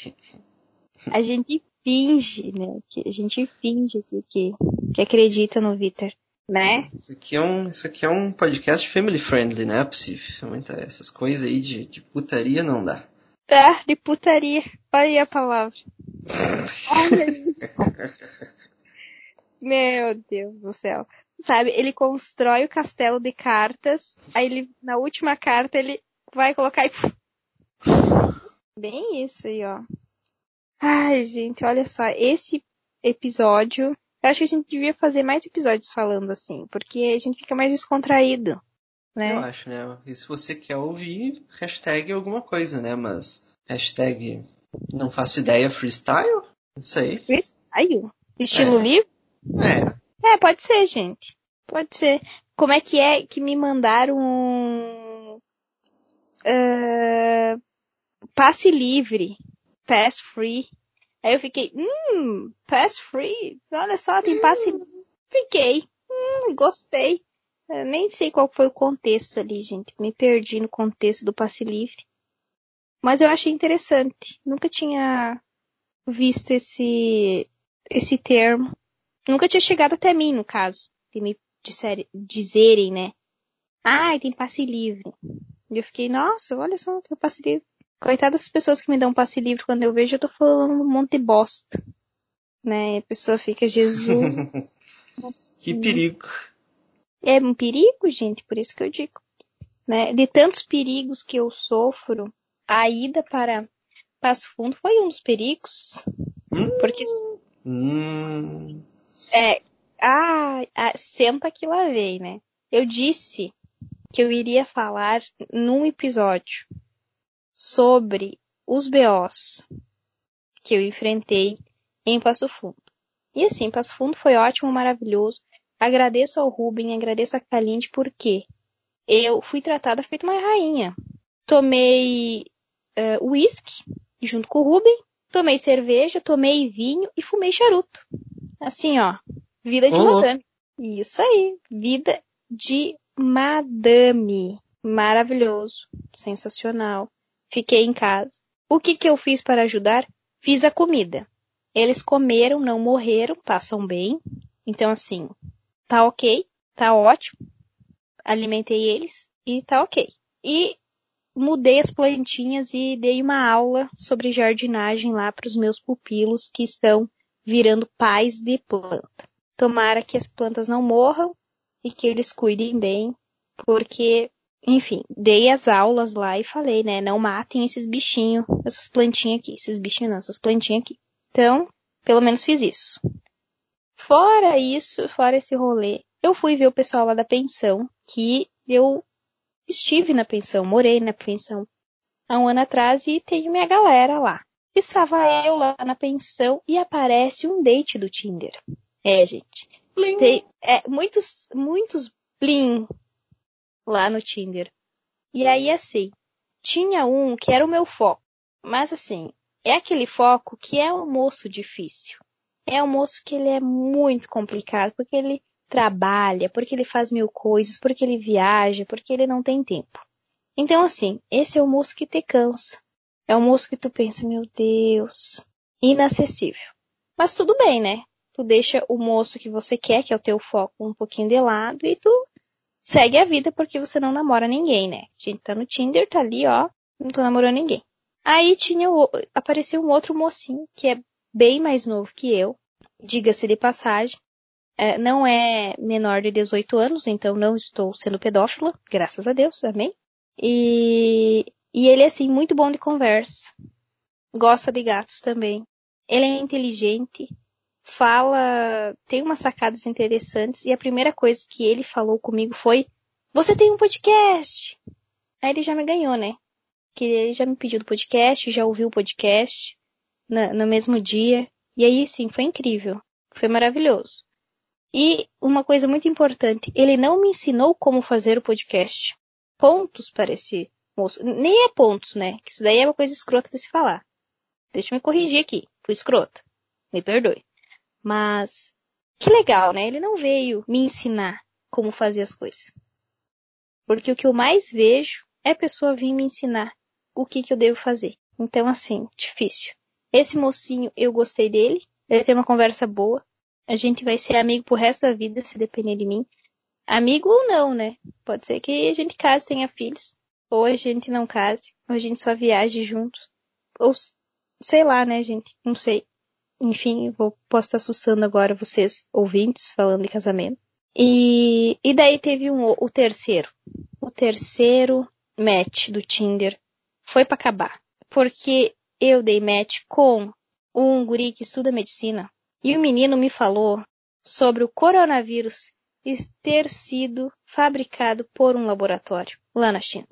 A gente finge, né? A gente finge que, que acredita no Vitor, né? Isso aqui, é um, isso aqui é um podcast family friendly, não é possível. Muita, essas coisas aí de, de putaria não dá. Tá, de putaria. Olha aí a palavra. Olha aí. Meu Deus do céu. Sabe, ele constrói o castelo de cartas, aí ele, na última carta ele... vai colocar e... Bem isso aí, ó. Ai, gente, olha só. Esse episódio... Eu acho que a gente devia fazer mais episódios falando assim, porque a gente fica mais descontraído, né? Eu acho, né? E se você quer ouvir, hashtag alguma coisa, né? Mas hashtag não faço ideia freestyle? Não sei. Freestyle? Estilo é. Livre? É. É, pode ser, gente. Pode ser. Como é que é que me mandaram um... Uh, passe livre. Pass free. Aí eu fiquei, hum, pass free? Olha só, tem passe... Hum. Fiquei. Hum, gostei. Eu nem sei qual foi o contexto ali, gente. Me perdi no contexto do passe livre. Mas eu achei interessante. Nunca tinha visto esse, esse termo. Nunca tinha chegado até mim, no caso. De me disser, dizerem, né? Ah, tem passe livre. E eu fiquei, nossa, olha só, tem passe livre. Coitada das pessoas que me dão passe livre quando eu vejo, eu tô falando um monte de bosta. Né? A pessoa fica, Jesus. Assim. Que perigo. É um perigo, gente, por isso que eu digo. Né? De tantos perigos que eu sofro, a ida para Passo Fundo foi um dos perigos. Hum, porque... Hum. É, ah, ah, senta que lá vem, né? Eu disse que eu iria falar num episódio sobre os B Os que eu enfrentei em Passo Fundo. E assim, Passo Fundo foi ótimo, maravilhoso. Agradeço ao Rubem, agradeço a Kalindi, porque eu fui tratada feito uma rainha. Tomei uísque uh, junto com o Rubem, tomei cerveja, tomei vinho e fumei charuto. Assim, ó, vida de uhum. madame. Isso aí, vida de madame. Maravilhoso, sensacional. Fiquei em casa. O que que eu fiz para ajudar? Fiz a comida. Eles comeram, não morreram, passam bem. Então, assim... Tá ok, tá ótimo, alimentei eles e tá ok. E mudei as plantinhas e dei uma aula sobre jardinagem lá para os meus pupilos que estão virando pais de planta. Tomara que as plantas não morram e que eles cuidem bem, porque, enfim, dei as aulas lá e falei, né, não matem esses bichinhos, essas plantinhas aqui, esses bichinhos não, essas plantinhas aqui. Então, pelo menos fiz isso. Fora isso, fora esse rolê, eu fui ver o pessoal lá da pensão, que eu estive na pensão, morei na pensão há um ano atrás e tenho minha galera lá. Estava eu lá na pensão e aparece um date do Tinder. É, gente. Tem, é, muitos, muitos bling lá no Tinder. E aí, assim, tinha um que era o meu foco. Mas, assim, é aquele foco que é um moço difícil. É um moço que ele é muito complicado, porque ele trabalha, porque ele faz mil coisas, porque ele viaja, porque ele não tem tempo. Então, assim, esse é o moço que te cansa. É o moço que tu pensa, meu Deus, inacessível. Mas tudo bem, né? Tu deixa o moço que você quer, que é o teu foco, um pouquinho de lado, e tu segue a vida porque você não namora ninguém, né? A gente tá no Tinder, tá ali, ó, não tô namorando ninguém. Aí tinha o... apareceu um outro mocinho, que é bem mais novo que eu, diga-se de passagem, é, não é menor de dezoito anos, então não estou sendo pedófila, graças a Deus, amém? E, e ele é, assim, muito bom de conversa, gosta de gatos também, ele é inteligente, fala, tem umas sacadas interessantes, e a primeira coisa que ele falou comigo foi, você tem um podcast? Aí ele já me ganhou, né? Que ele já me pediu do podcast, já ouviu o podcast, No, no mesmo dia. E aí, sim, foi incrível. Foi maravilhoso. E uma coisa muito importante. Ele não me ensinou como fazer o podcast. Pontos para esse moço. Nem é pontos, né? Que isso daí é uma coisa escrota de se falar. Deixa eu me corrigir aqui. Fui escrota. Me perdoe. Mas, que legal, né? Ele não veio me ensinar como fazer as coisas. Porque o que eu mais vejo é a pessoa vir me ensinar o que, que eu devo fazer. Então, assim, difícil. Esse mocinho, eu gostei dele. Ele tem uma conversa boa. A gente vai ser amigo pro resto da vida, se depender de mim. Amigo ou não, né? Pode ser que a gente case, tenha filhos. Ou a gente não case. Ou a gente só viaje juntos. Ou, sei lá, né, gente? Não sei. Enfim, vou, posso estar assustando agora vocês, ouvintes, falando de casamento. E, e daí teve um, o terceiro. O terceiro match do Tinder foi pra acabar. Porque eu dei match com um guri que estuda medicina. E o menino me falou sobre o coronavírus ter sido fabricado por um laboratório lá na China.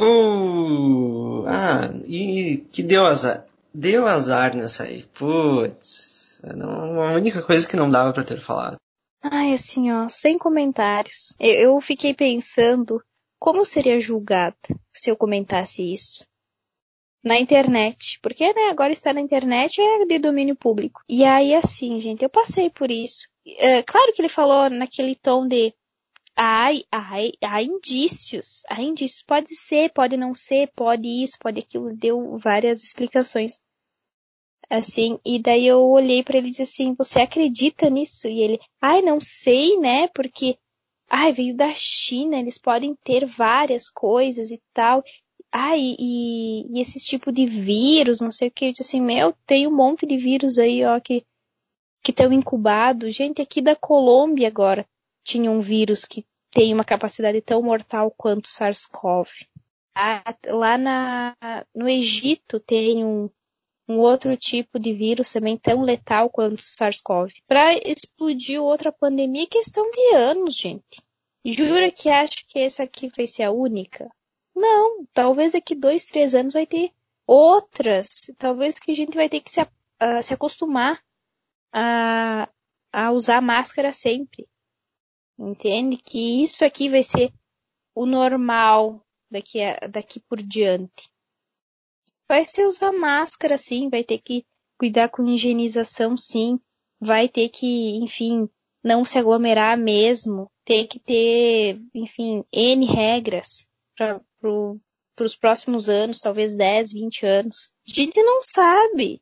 Uh, ah, e que deu azar. Deu azar nessa aí. Putz, não, a única coisa que não dava pra ter falado. Ai, assim, ó, sem comentários. Eu, eu fiquei pensando como seria julgada se eu comentasse isso na internet. Porque, né, agora está na internet é de domínio público. E aí, assim, gente, eu passei por isso. É, claro que ele falou naquele tom de ai, ai, há indícios. Há indícios. Pode ser, pode não ser, pode isso, pode aquilo. Deu várias explicações. Assim, e daí eu olhei pra ele e disse assim, você acredita nisso? E ele, ai, não sei, né, porque, ai, veio da China, eles podem ter várias coisas e tal, ai, e, e esse tipo de vírus, não sei o que, eu disse assim, meu, tem um monte de vírus aí, ó, que estão incubados, gente, aqui da Colômbia agora tinha um vírus que tem uma capacidade tão mortal quanto o SARS-CoV. Ah, lá na, no Egito tem um um outro tipo de vírus também tão letal quanto o SARS-CoV. Pra explodir outra pandemia é questão de anos, gente. Jura que acha que essa aqui vai ser a única? Não, talvez daqui dois, três anos vai ter outras. Talvez que a gente vai ter que se, uh, se acostumar a, a usar máscara sempre. Entende? Que isso aqui vai ser o normal daqui, a, daqui por diante. Vai ser usar máscara, sim, vai ter que cuidar com higienização, sim, vai ter que, enfim, não se aglomerar mesmo, ter que ter, enfim, N regras para pro, os próximos anos, talvez dez, vinte anos. A gente não sabe.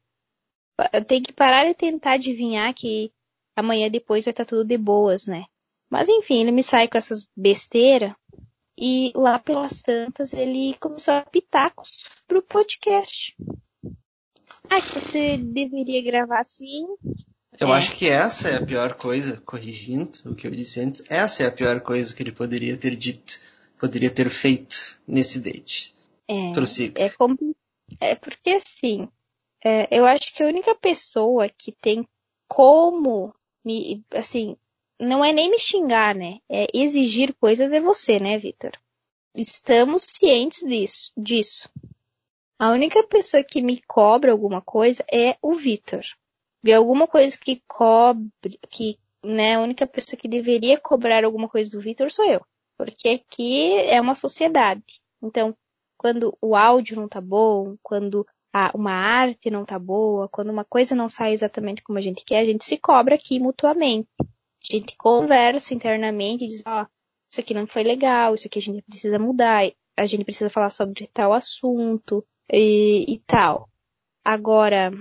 Tem que parar de tentar adivinhar que amanhã depois vai estar tudo de boas, né? Mas, enfim, ele me sai com essas besteiras. E lá pelas tantas ele começou a pitacos pro podcast. Ah, que você deveria gravar assim. Eu é. acho que essa é a pior coisa, corrigindo o que eu disse antes, essa é a pior coisa que ele poderia ter dito, poderia ter feito nesse date. É, é, como, é porque assim, é, eu acho que a única pessoa que tem como me, assim... Não é nem me xingar, né? É exigir coisas é você, né, Vitor? Estamos cientes disso, disso. A única pessoa que me cobra alguma coisa é o Vitor. E alguma coisa que cobre... que, né, a única pessoa que deveria cobrar alguma coisa do Vitor sou eu. Porque aqui é uma sociedade. Então, quando o áudio não tá bom, quando a, uma arte não tá boa, quando uma coisa não sai exatamente como a gente quer, a gente se cobra aqui mutuamente. A gente conversa internamente e diz, ó, oh, isso aqui não foi legal, isso aqui a gente precisa mudar, a gente precisa falar sobre tal assunto e, e tal. Agora,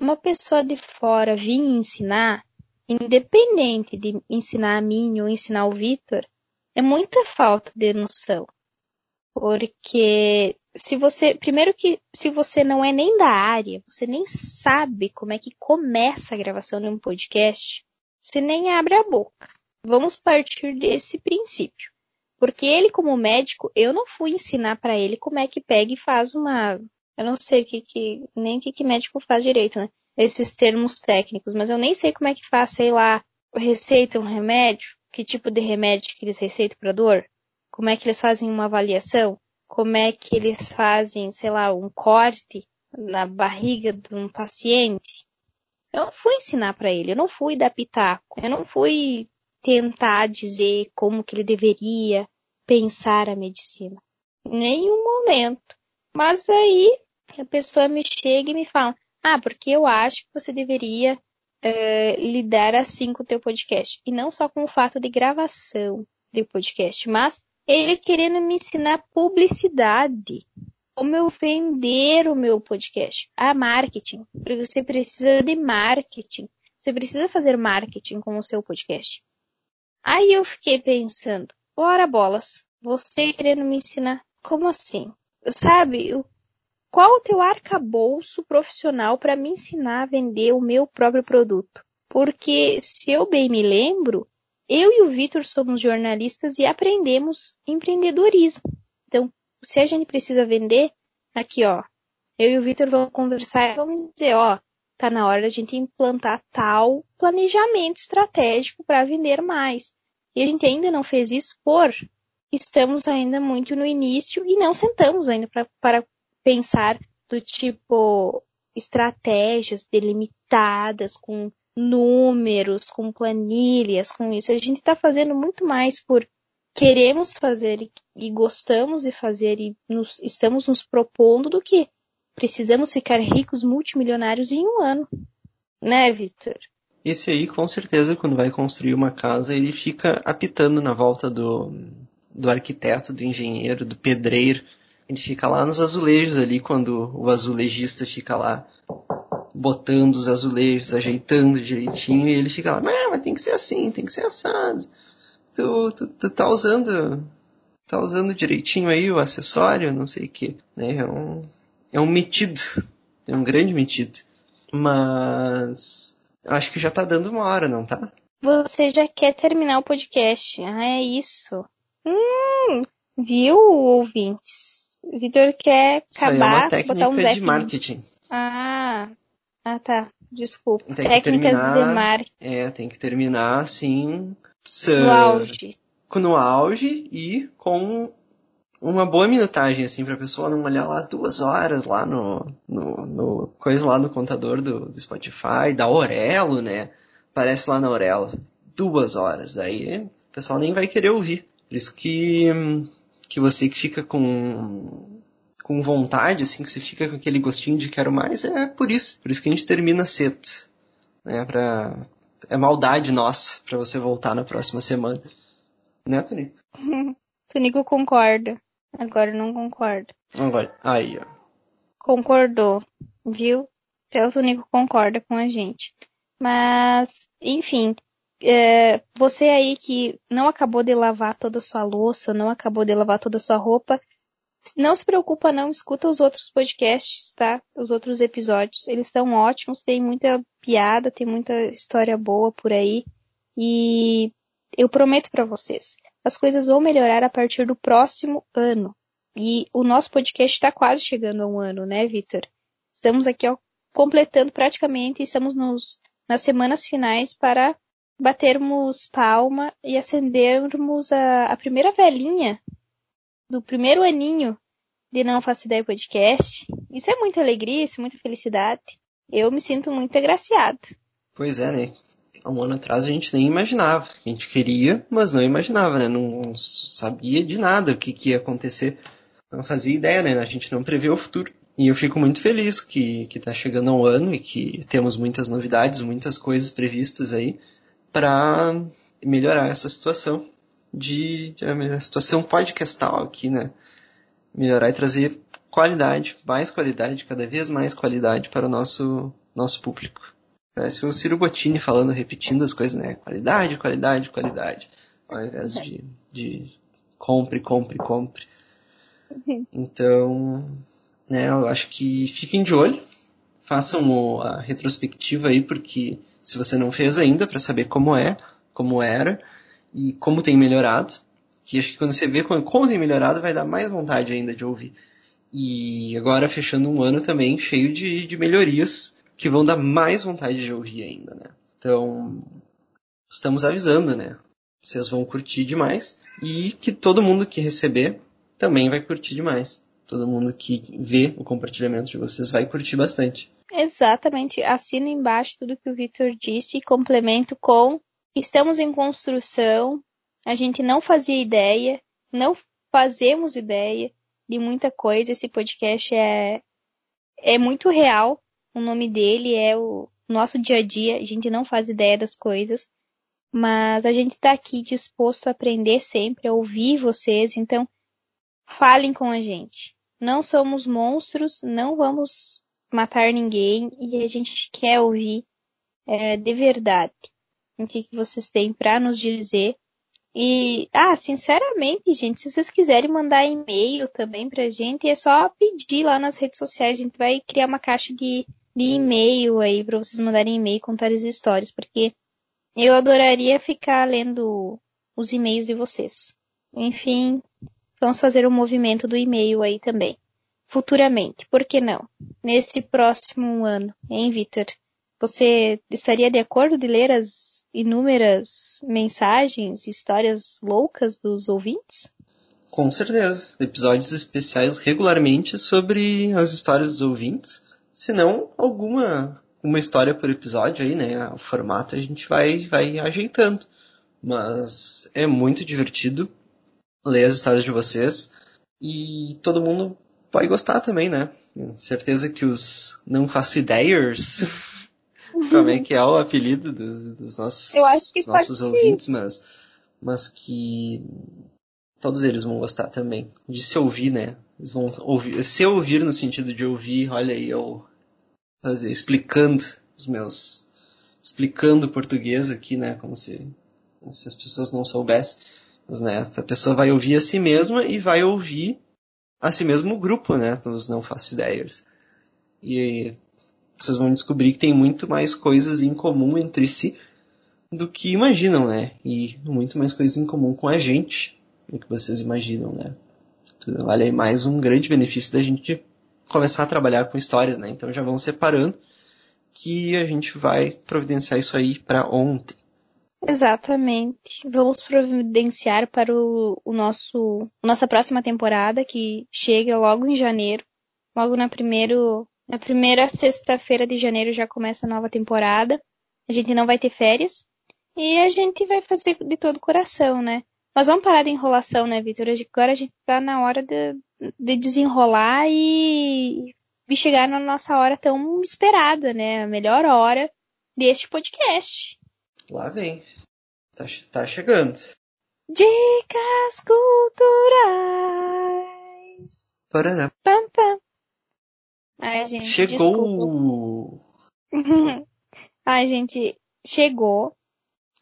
uma pessoa de fora vir ensinar, independente de ensinar a mim ou ensinar o Vitor, é muita falta de noção. Porque se você, primeiro que se você não é nem da área, você nem sabe como é que começa a gravação de um podcast, você nem abre a boca. Vamos partir desse princípio. Porque ele, como médico, eu não fui ensinar pra ele como é que pega e faz uma... Eu não sei que, que, nem o que, que médico faz direito, né? Esses termos técnicos. Mas eu nem sei como é que faz, sei lá, receita um remédio. Que tipo de remédio que eles receitam pra dor? Como é que eles fazem uma avaliação? Como é que eles fazem, sei lá, um corte na barriga de um paciente? Eu não fui ensinar pra ele, eu não fui dar pitaco, eu não fui tentar dizer como que ele deveria pensar a medicina. Em nenhum momento. Mas aí a pessoa me chega e me fala, ah, porque eu acho que você deveria uh, lidar assim com o teu podcast. E não só com o fato de gravação do podcast, mas ele querendo me ensinar publicidade. Como eu vender o meu podcast? Ah, marketing. Porque você precisa de marketing. Você precisa fazer marketing com o seu podcast. Aí eu fiquei pensando, ora bolas, você querendo me ensinar? Como assim? Sabe, qual o teu arcabouço profissional para me ensinar a vender o meu próprio produto? Porque, se eu bem me lembro, eu e o Vitor somos jornalistas e aprendemos empreendedorismo. Então, se a gente precisa vender, aqui, ó, eu e o Vitor vamos conversar e vamos dizer, ó, tá na hora da gente implantar tal planejamento estratégico para vender mais. E a gente ainda não fez isso por estamos ainda muito no início e não sentamos ainda para pensar do tipo estratégias delimitadas com números, com planilhas, com isso. A gente está fazendo muito mais por queremos fazer e, e gostamos de fazer e nos, estamos nos propondo do que precisamos ficar ricos multimilionários em um ano, né, Vitor? Esse aí, com certeza, quando vai construir uma casa, ele fica apitando na volta do, do arquiteto, do engenheiro, do pedreiro. Ele fica lá nos azulejos ali, quando o azulejista fica lá botando os azulejos, ajeitando direitinho, e ele fica lá, ah, mas tem que ser assim, tem que ser assado. Tu, tu, tu tá usando tá usando direitinho aí o acessório, não sei o que, né? É um, é um metido, é um grande metido. Mas acho que já tá dando uma hora, não tá? Você já quer terminar o podcast, ah, é isso. Hum, viu, ouvintes? O Vitor quer acabar, isso aí é uma botar um zé de marketing. Ah, ah, tá, desculpa. Tem que Técnicas terminar, de marketing. É, tem que terminar, assim... No auge. No auge e com uma boa minutagem, assim, pra pessoa não olhar lá duas horas lá no... no, no coisa lá no contador do, do Spotify, da Orelo, né? Aparece lá na Orelo. Duas horas, daí o pessoal nem vai querer ouvir. Por isso que, que você que fica com... com vontade, assim, que você fica com aquele gostinho de quero mais, é por isso. Por isso que a gente termina cedo, né, pra... É maldade nossa pra você voltar na próxima semana. Né, Tunico? Tunico concorda. Agora não concorda. Agora, aí, ó. Concordou, viu? Até o Tunico concorda com a gente. Mas, enfim, é, você aí que não acabou de lavar toda a sua louça, não acabou de lavar toda a sua roupa, não se preocupa, não. Escuta os outros podcasts, tá? Os outros episódios. Eles estão ótimos. Tem muita piada, tem muita história boa por aí. E eu prometo pra vocês. As coisas vão melhorar a partir do próximo ano. E o nosso podcast tá quase chegando a um ano, né, Vitor? Estamos aqui, ó, completando praticamente. Estamos nos, nas semanas finais para batermos palma e acendermos a, a primeira velinha do primeiro aninho de Não Faz Ideia Podcast. Isso é muita alegria, isso é muita felicidade. Eu me sinto muito agraciado. Pois é, né? Há um ano atrás a gente nem imaginava. A gente queria, mas não imaginava, né? Não sabia de nada o que, que ia acontecer. Não fazia ideia, né? A gente não prevê o futuro. E eu fico muito feliz que, que tá chegando um ano e que temos muitas novidades, muitas coisas previstas aí para melhorar essa situação. De, de a situação podcastal aqui, né? Melhorar e trazer qualidade, mais qualidade, cada vez mais qualidade para o nosso, nosso público. Parece o Ciro Bottini falando, repetindo as coisas, né? Qualidade, qualidade, qualidade. Ao invés de, de compre, compre, compre. Então, né, eu acho que fiquem de olho, façam a retrospectiva aí, porque se você não fez ainda, para saber como é, como era... E como tem melhorado, que acho que quando você vê como, como tem melhorado, vai dar mais vontade ainda de ouvir. E agora fechando um ano também cheio de, de melhorias que vão dar mais vontade de ouvir ainda, né? Então, estamos avisando, né? Vocês vão curtir demais e que todo mundo que receber também vai curtir demais. Todo mundo que vê o compartilhamento de vocês vai curtir bastante. Exatamente. Assino embaixo tudo que o Vitor disse e complemento com... Estamos em construção, a gente não fazia ideia, não fazemos ideia de muita coisa. Esse podcast é, é muito real, o nome dele é o nosso dia a dia, a gente não faz ideia das coisas, mas a gente está aqui disposto a aprender sempre, a ouvir vocês, então falem com a gente. Não somos monstros, não vamos matar ninguém e a gente quer ouvir é, de verdade. O que, que vocês têm para nos dizer. E, ah, sinceramente, gente, se vocês quiserem mandar e-mail também pra gente, é só pedir lá nas redes sociais. A gente vai criar uma caixa de, de e-mail aí pra vocês mandarem e-mail e contarem as histórias, porque eu adoraria ficar lendo os e-mails de vocês. Enfim, Vamos fazer o um movimento do e-mail aí também. Futuramente, por que não? Nesse próximo ano, hein, Vitor? Você estaria de acordo de ler as inúmeras mensagens, histórias loucas dos ouvintes? Com certeza. Episódios especiais regularmente sobre as histórias dos ouvintes. Se não, alguma uma história por episódio aí, né? O formato a gente vai, vai ajeitando. Mas é muito divertido ler as histórias de vocês. E todo mundo vai gostar também, né? Certeza que os Não Faço Ideias, como é que é o apelido dos, dos nossos, dos nossos ouvintes, mas, mas que todos eles vão gostar também de se ouvir, né? Eles vão ouvir, se ouvir no sentido de ouvir, olha aí, eu fazer, explicando os meus, explicando o português aqui, né? Como se, como se as pessoas não soubessem, mas né? A pessoa vai ouvir a si mesma e vai ouvir assim mesmo o grupo, né, dos Não Faço Ideias. E vocês vão descobrir que tem muito mais coisas em comum entre si do que imaginam, né? E muito mais coisas em comum com a gente do que vocês imaginam, né? Tudo, olha aí, mais um grande benefício da gente começar a trabalhar com histórias, né? Então já vão separando que a gente vai providenciar isso aí para ontem. Exatamente. Vamos providenciar para o, o nosso, nossa próxima temporada, que chega logo em janeiro. Logo na, primeiro, na primeira sexta-feira de janeiro já começa a nova temporada. A gente não vai ter férias. E a gente vai fazer de todo o coração, né? Mas vamos parar de enrolação, né, Vitor? Agora a gente tá na hora de, de desenrolar e, e chegar na nossa hora tão esperada, né? A melhor hora deste podcast. Lá vem. Tá, tá chegando. Dicas culturais. Paraná. Pam, pam. Ai, gente, chegou. Ai, gente, chegou.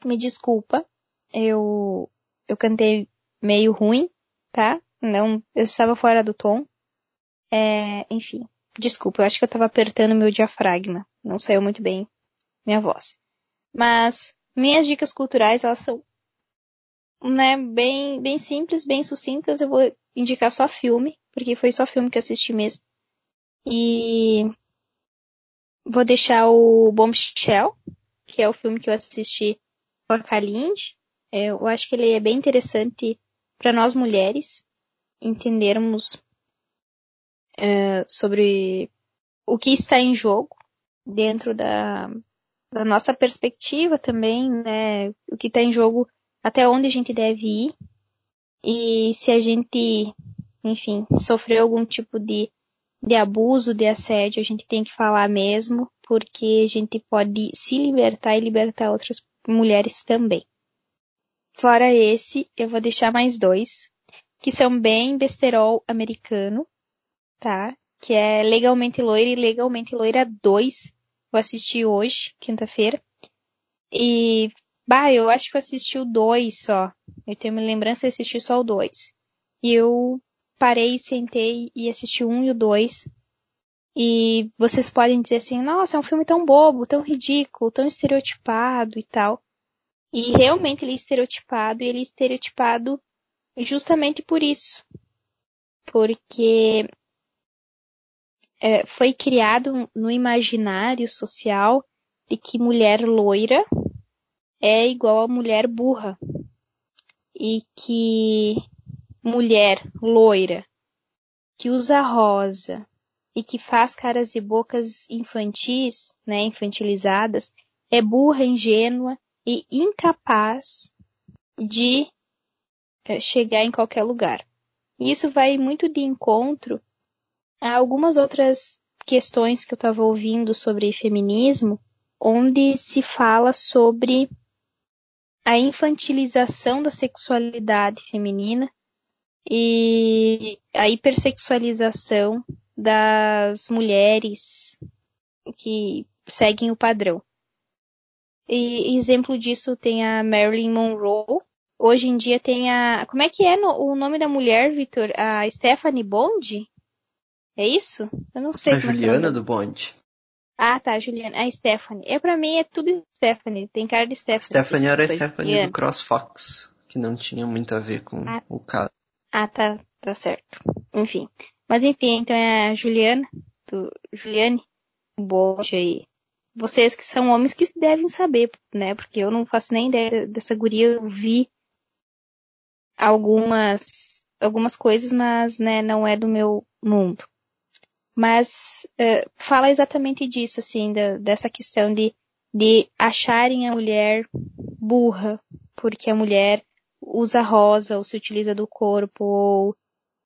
Me desculpa. Eu, eu cantei meio ruim, tá? Não, eu estava fora do tom. É, enfim, desculpa. Eu acho que eu estava apertando meu diafragma. Não saiu muito bem minha voz. Mas minhas dicas culturais, elas são, né, bem, bem simples, bem sucintas. Eu vou indicar só filme, porque foi só filme que eu assisti mesmo. E vou deixar o Bombshell, que é o filme que eu assisti com a Kalindi. Eu acho que ele é bem interessante para nós mulheres entendermos uh, sobre o que está em jogo dentro da... da nossa perspectiva também, né, o que está em jogo, até onde a gente deve ir, e se a gente, enfim, sofreu algum tipo de, de abuso, de assédio, a gente tem que falar mesmo, porque a gente pode se libertar e libertar outras mulheres também. Fora esse, eu vou deixar mais dois, que são bem besterol americano, tá, que é Legalmente Loira e Legalmente Loira dois, Vou assistir hoje, quinta-feira. E, bah, eu acho que eu assisti o dois só. Eu tenho uma lembrança de assistir só o dois. E eu parei, sentei e assisti o um e o dois. E vocês podem dizer assim, nossa, é um filme tão bobo, tão ridículo, tão estereotipado e tal. E realmente ele é estereotipado, e ele é estereotipado justamente por isso. Porque... É, foi criado no imaginário social de que mulher loira é igual a mulher burra. E que mulher loira que usa rosa e que faz caras e bocas infantis, né, infantilizadas, é burra, ingênua e incapaz de é, chegar em qualquer lugar. E isso vai muito de encontro há algumas outras questões que eu estava ouvindo sobre feminismo, onde se fala sobre a infantilização da sexualidade feminina e a hipersexualização das mulheres que seguem o padrão. E exemplo disso tem a Marilyn Monroe. Hoje em dia tem a... Como é que é no, o nome da mulher, Vitor? A Stephanie Bond? É isso? Eu não sei. A Juliana do Bonde. Ah, tá, Juliana. A Stephanie. É, pra mim é tudo Stephanie. Tem cara de Stephanie. Stephanie era a Stephanie do CrossFox, que não tinha muito a ver com ah, o caso. Ah, tá. Tá certo. Enfim. Mas enfim, então é a Juliana, do Juliane, Bote aí. Vocês que são homens que devem saber, né? Porque eu não faço nem ideia dessa guria. Eu vi algumas, algumas coisas, mas né, não é do meu mundo. Mas uh, fala exatamente disso, assim, da, dessa questão de, de acharem a mulher burra, porque a mulher usa rosa ou se utiliza do corpo ou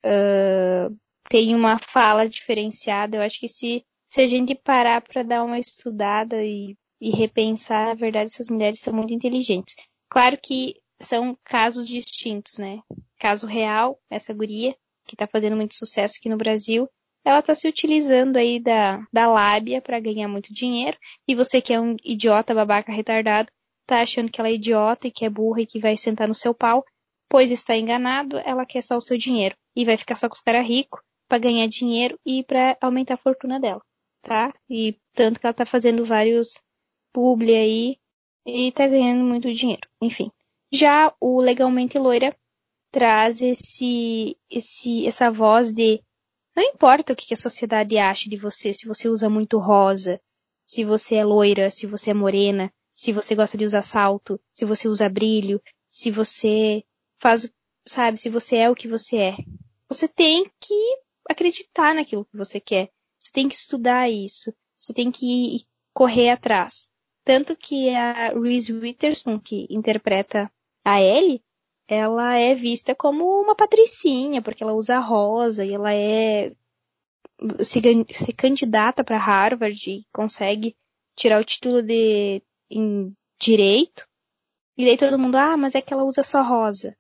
uh, tem uma fala diferenciada. Eu acho que se, se a gente parar para dar uma estudada e, e repensar, na verdade, essas mulheres são muito inteligentes. Claro que são casos distintos, né? Caso real, essa guria, que está fazendo muito sucesso aqui no Brasil, ela está se utilizando aí da, da lábia para ganhar muito dinheiro. E você que é um idiota, babaca, retardado, tá achando que ela é idiota e que é burra e que vai sentar no seu pau, pois está enganado, ela quer só o seu dinheiro. E vai ficar só com os caras ricos para ganhar dinheiro e para aumentar a fortuna dela, tá? E tanto que ela tá fazendo vários publi aí e tá ganhando muito dinheiro. Enfim, já o Legalmente Loira traz esse, esse, essa voz de não importa o que a sociedade acha de você, se você usa muito rosa, se você é loira, se você é morena, se você gosta de usar salto, se você usa brilho, se você faz, sabe, se você é o que você é. Você tem que acreditar naquilo que você quer. Você tem que estudar isso. Você tem que correr atrás. Tanto que a Reese Witherspoon, que interpreta a Ellie, ela é vista como uma patricinha, porque ela usa rosa e ela é se, se candidata para Harvard e consegue tirar o título de em direito. E daí todo mundo, ah, mas é que ela usa só rosa,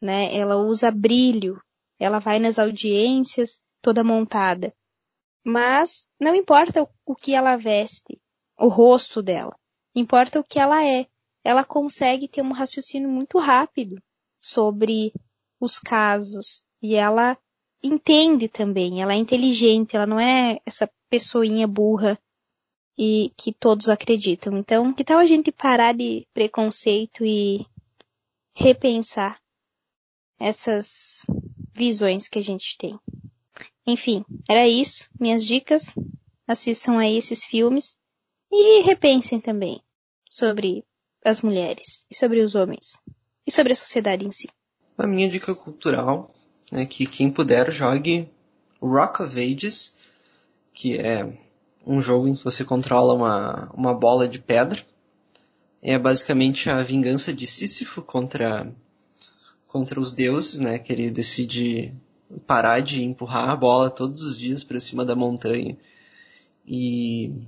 né? Ela usa brilho, ela vai nas audiências toda montada. Mas não importa o, o que ela veste, o rosto dela, importa o que ela é. Ela consegue ter um raciocínio muito rápido sobre os casos. E ela entende também, ela é inteligente, ela não é essa pessoinha burra e que todos acreditam. Então, que tal a gente parar de preconceito e repensar essas visões que a gente tem? Enfim, era isso, minhas dicas. Assistam aí esses filmes e repensem também sobre as mulheres e sobre os homens e sobre a sociedade em si. A minha dica cultural é que quem puder jogue Rock of Ages, que é um jogo em que você controla uma, uma bola de pedra. É basicamente a vingança de Sísifo contra, contra os deuses, né? Que ele decide parar de empurrar a bola todos os dias para cima da montanha. E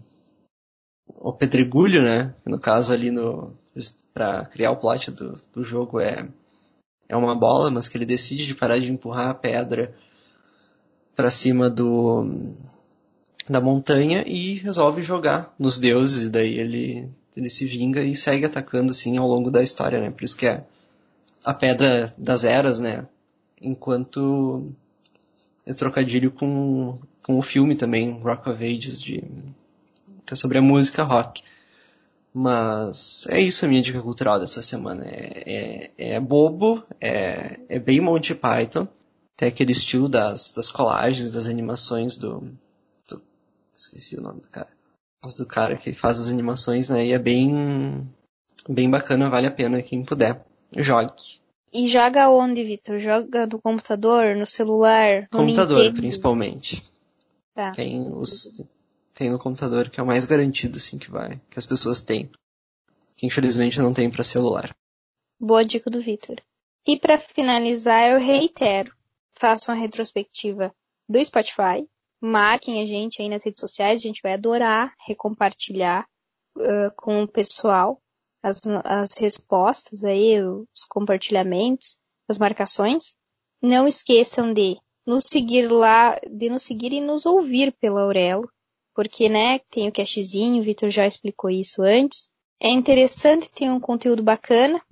o pedregulho, né? No caso ali no... para criar o plot do, do jogo é, é uma bola, mas que ele decide de parar de empurrar a pedra para cima do, da montanha e resolve jogar nos deuses, e daí ele, ele se vinga e segue atacando assim ao longo da história, né? Por isso que é a pedra das eras, né? Enquanto é trocadilho com, com o filme também, Rock of Ages, de, que é sobre a música rock. Mas é isso a minha dica cultural dessa semana. É, é, é bobo, é, é bem Monty Python. Tem aquele estilo das, das colagens, das animações do, do... Esqueci o nome do cara. Mas do cara que faz as animações, né? E é bem, bem bacana, vale a pena quem puder. Jogue. E joga onde, Vitor? Joga no computador, no celular? No computador, Nintendo, principalmente. Tá. Tem os... Tem no computador, que é o mais garantido, assim, que vai, que as pessoas têm. Que infelizmente não tem para celular. Boa dica do Vitor. E para finalizar, eu reitero. Façam a retrospectiva do Spotify. Marquem a gente aí nas redes sociais. A gente vai adorar recompartilhar uh, com o pessoal as, as respostas aí, os compartilhamentos, as marcações. Não esqueçam de nos seguir lá, de nos seguir e nos ouvir pela Orelo. Porque, né, tem o cashzinho, o Vitor já explicou isso antes. É interessante, tem um conteúdo bacana.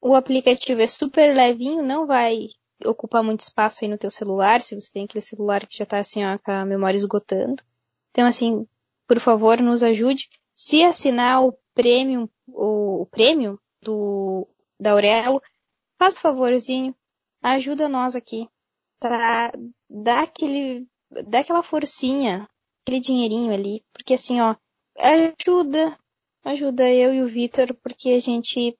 O aplicativo é super levinho, não vai ocupar muito espaço aí no teu celular, se você tem aquele celular que já tá assim, ó, com a memória esgotando. Então, assim, por favor, nos ajude. Se assinar o premium, o premium do, da Orelo, faz um favorzinho, ajuda nós aqui pra dar aquele, dar aquela forcinha, aquele dinheirinho ali, porque assim, ó, ajuda, ajuda eu e o Vitor, porque a gente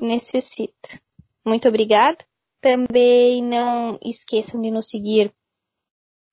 necessita. Muito obrigada. Também não esqueçam de nos seguir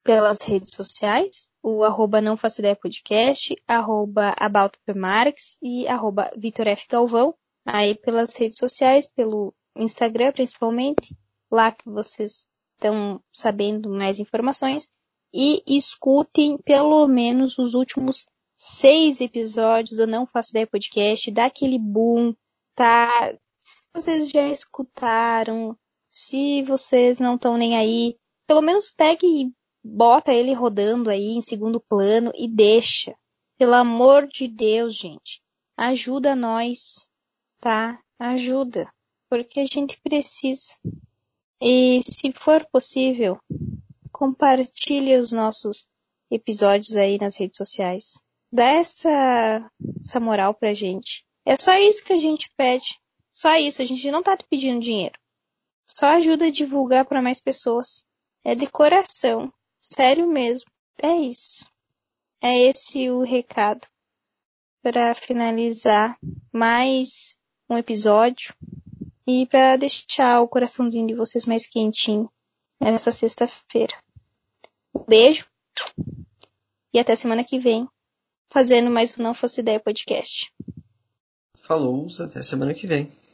pelas redes sociais, o arroba Não Faço Ideia Podcast, arroba About P. Marques e arroba Vitor F. Galvão, aí pelas redes sociais, pelo Instagram principalmente, lá que vocês estão sabendo mais informações, e escutem pelo menos os últimos seis episódios do Não Faço Ideia Podcast, dá aquele boom, tá? Se vocês já escutaram, se vocês não estão nem aí, pelo menos pegue e bota ele rodando aí em segundo plano e deixa. Pelo amor de Deus, gente. Ajuda nós, tá? Ajuda. Porque a gente precisa. E se for possível, compartilhe os nossos episódios aí nas redes sociais. Dá essa, essa moral pra gente. É só isso que a gente pede. Só isso. A gente não tá pedindo dinheiro. Só ajuda a divulgar para mais pessoas. É de coração. Sério mesmo. É isso. É esse o recado. Para finalizar mais um episódio. E para deixar o coraçãozinho de vocês mais quentinho nessa sexta-feira. Um beijo. E até semana que vem. Fazendo mais um Não Fosse Ideia Podcast. Falou, até semana que vem.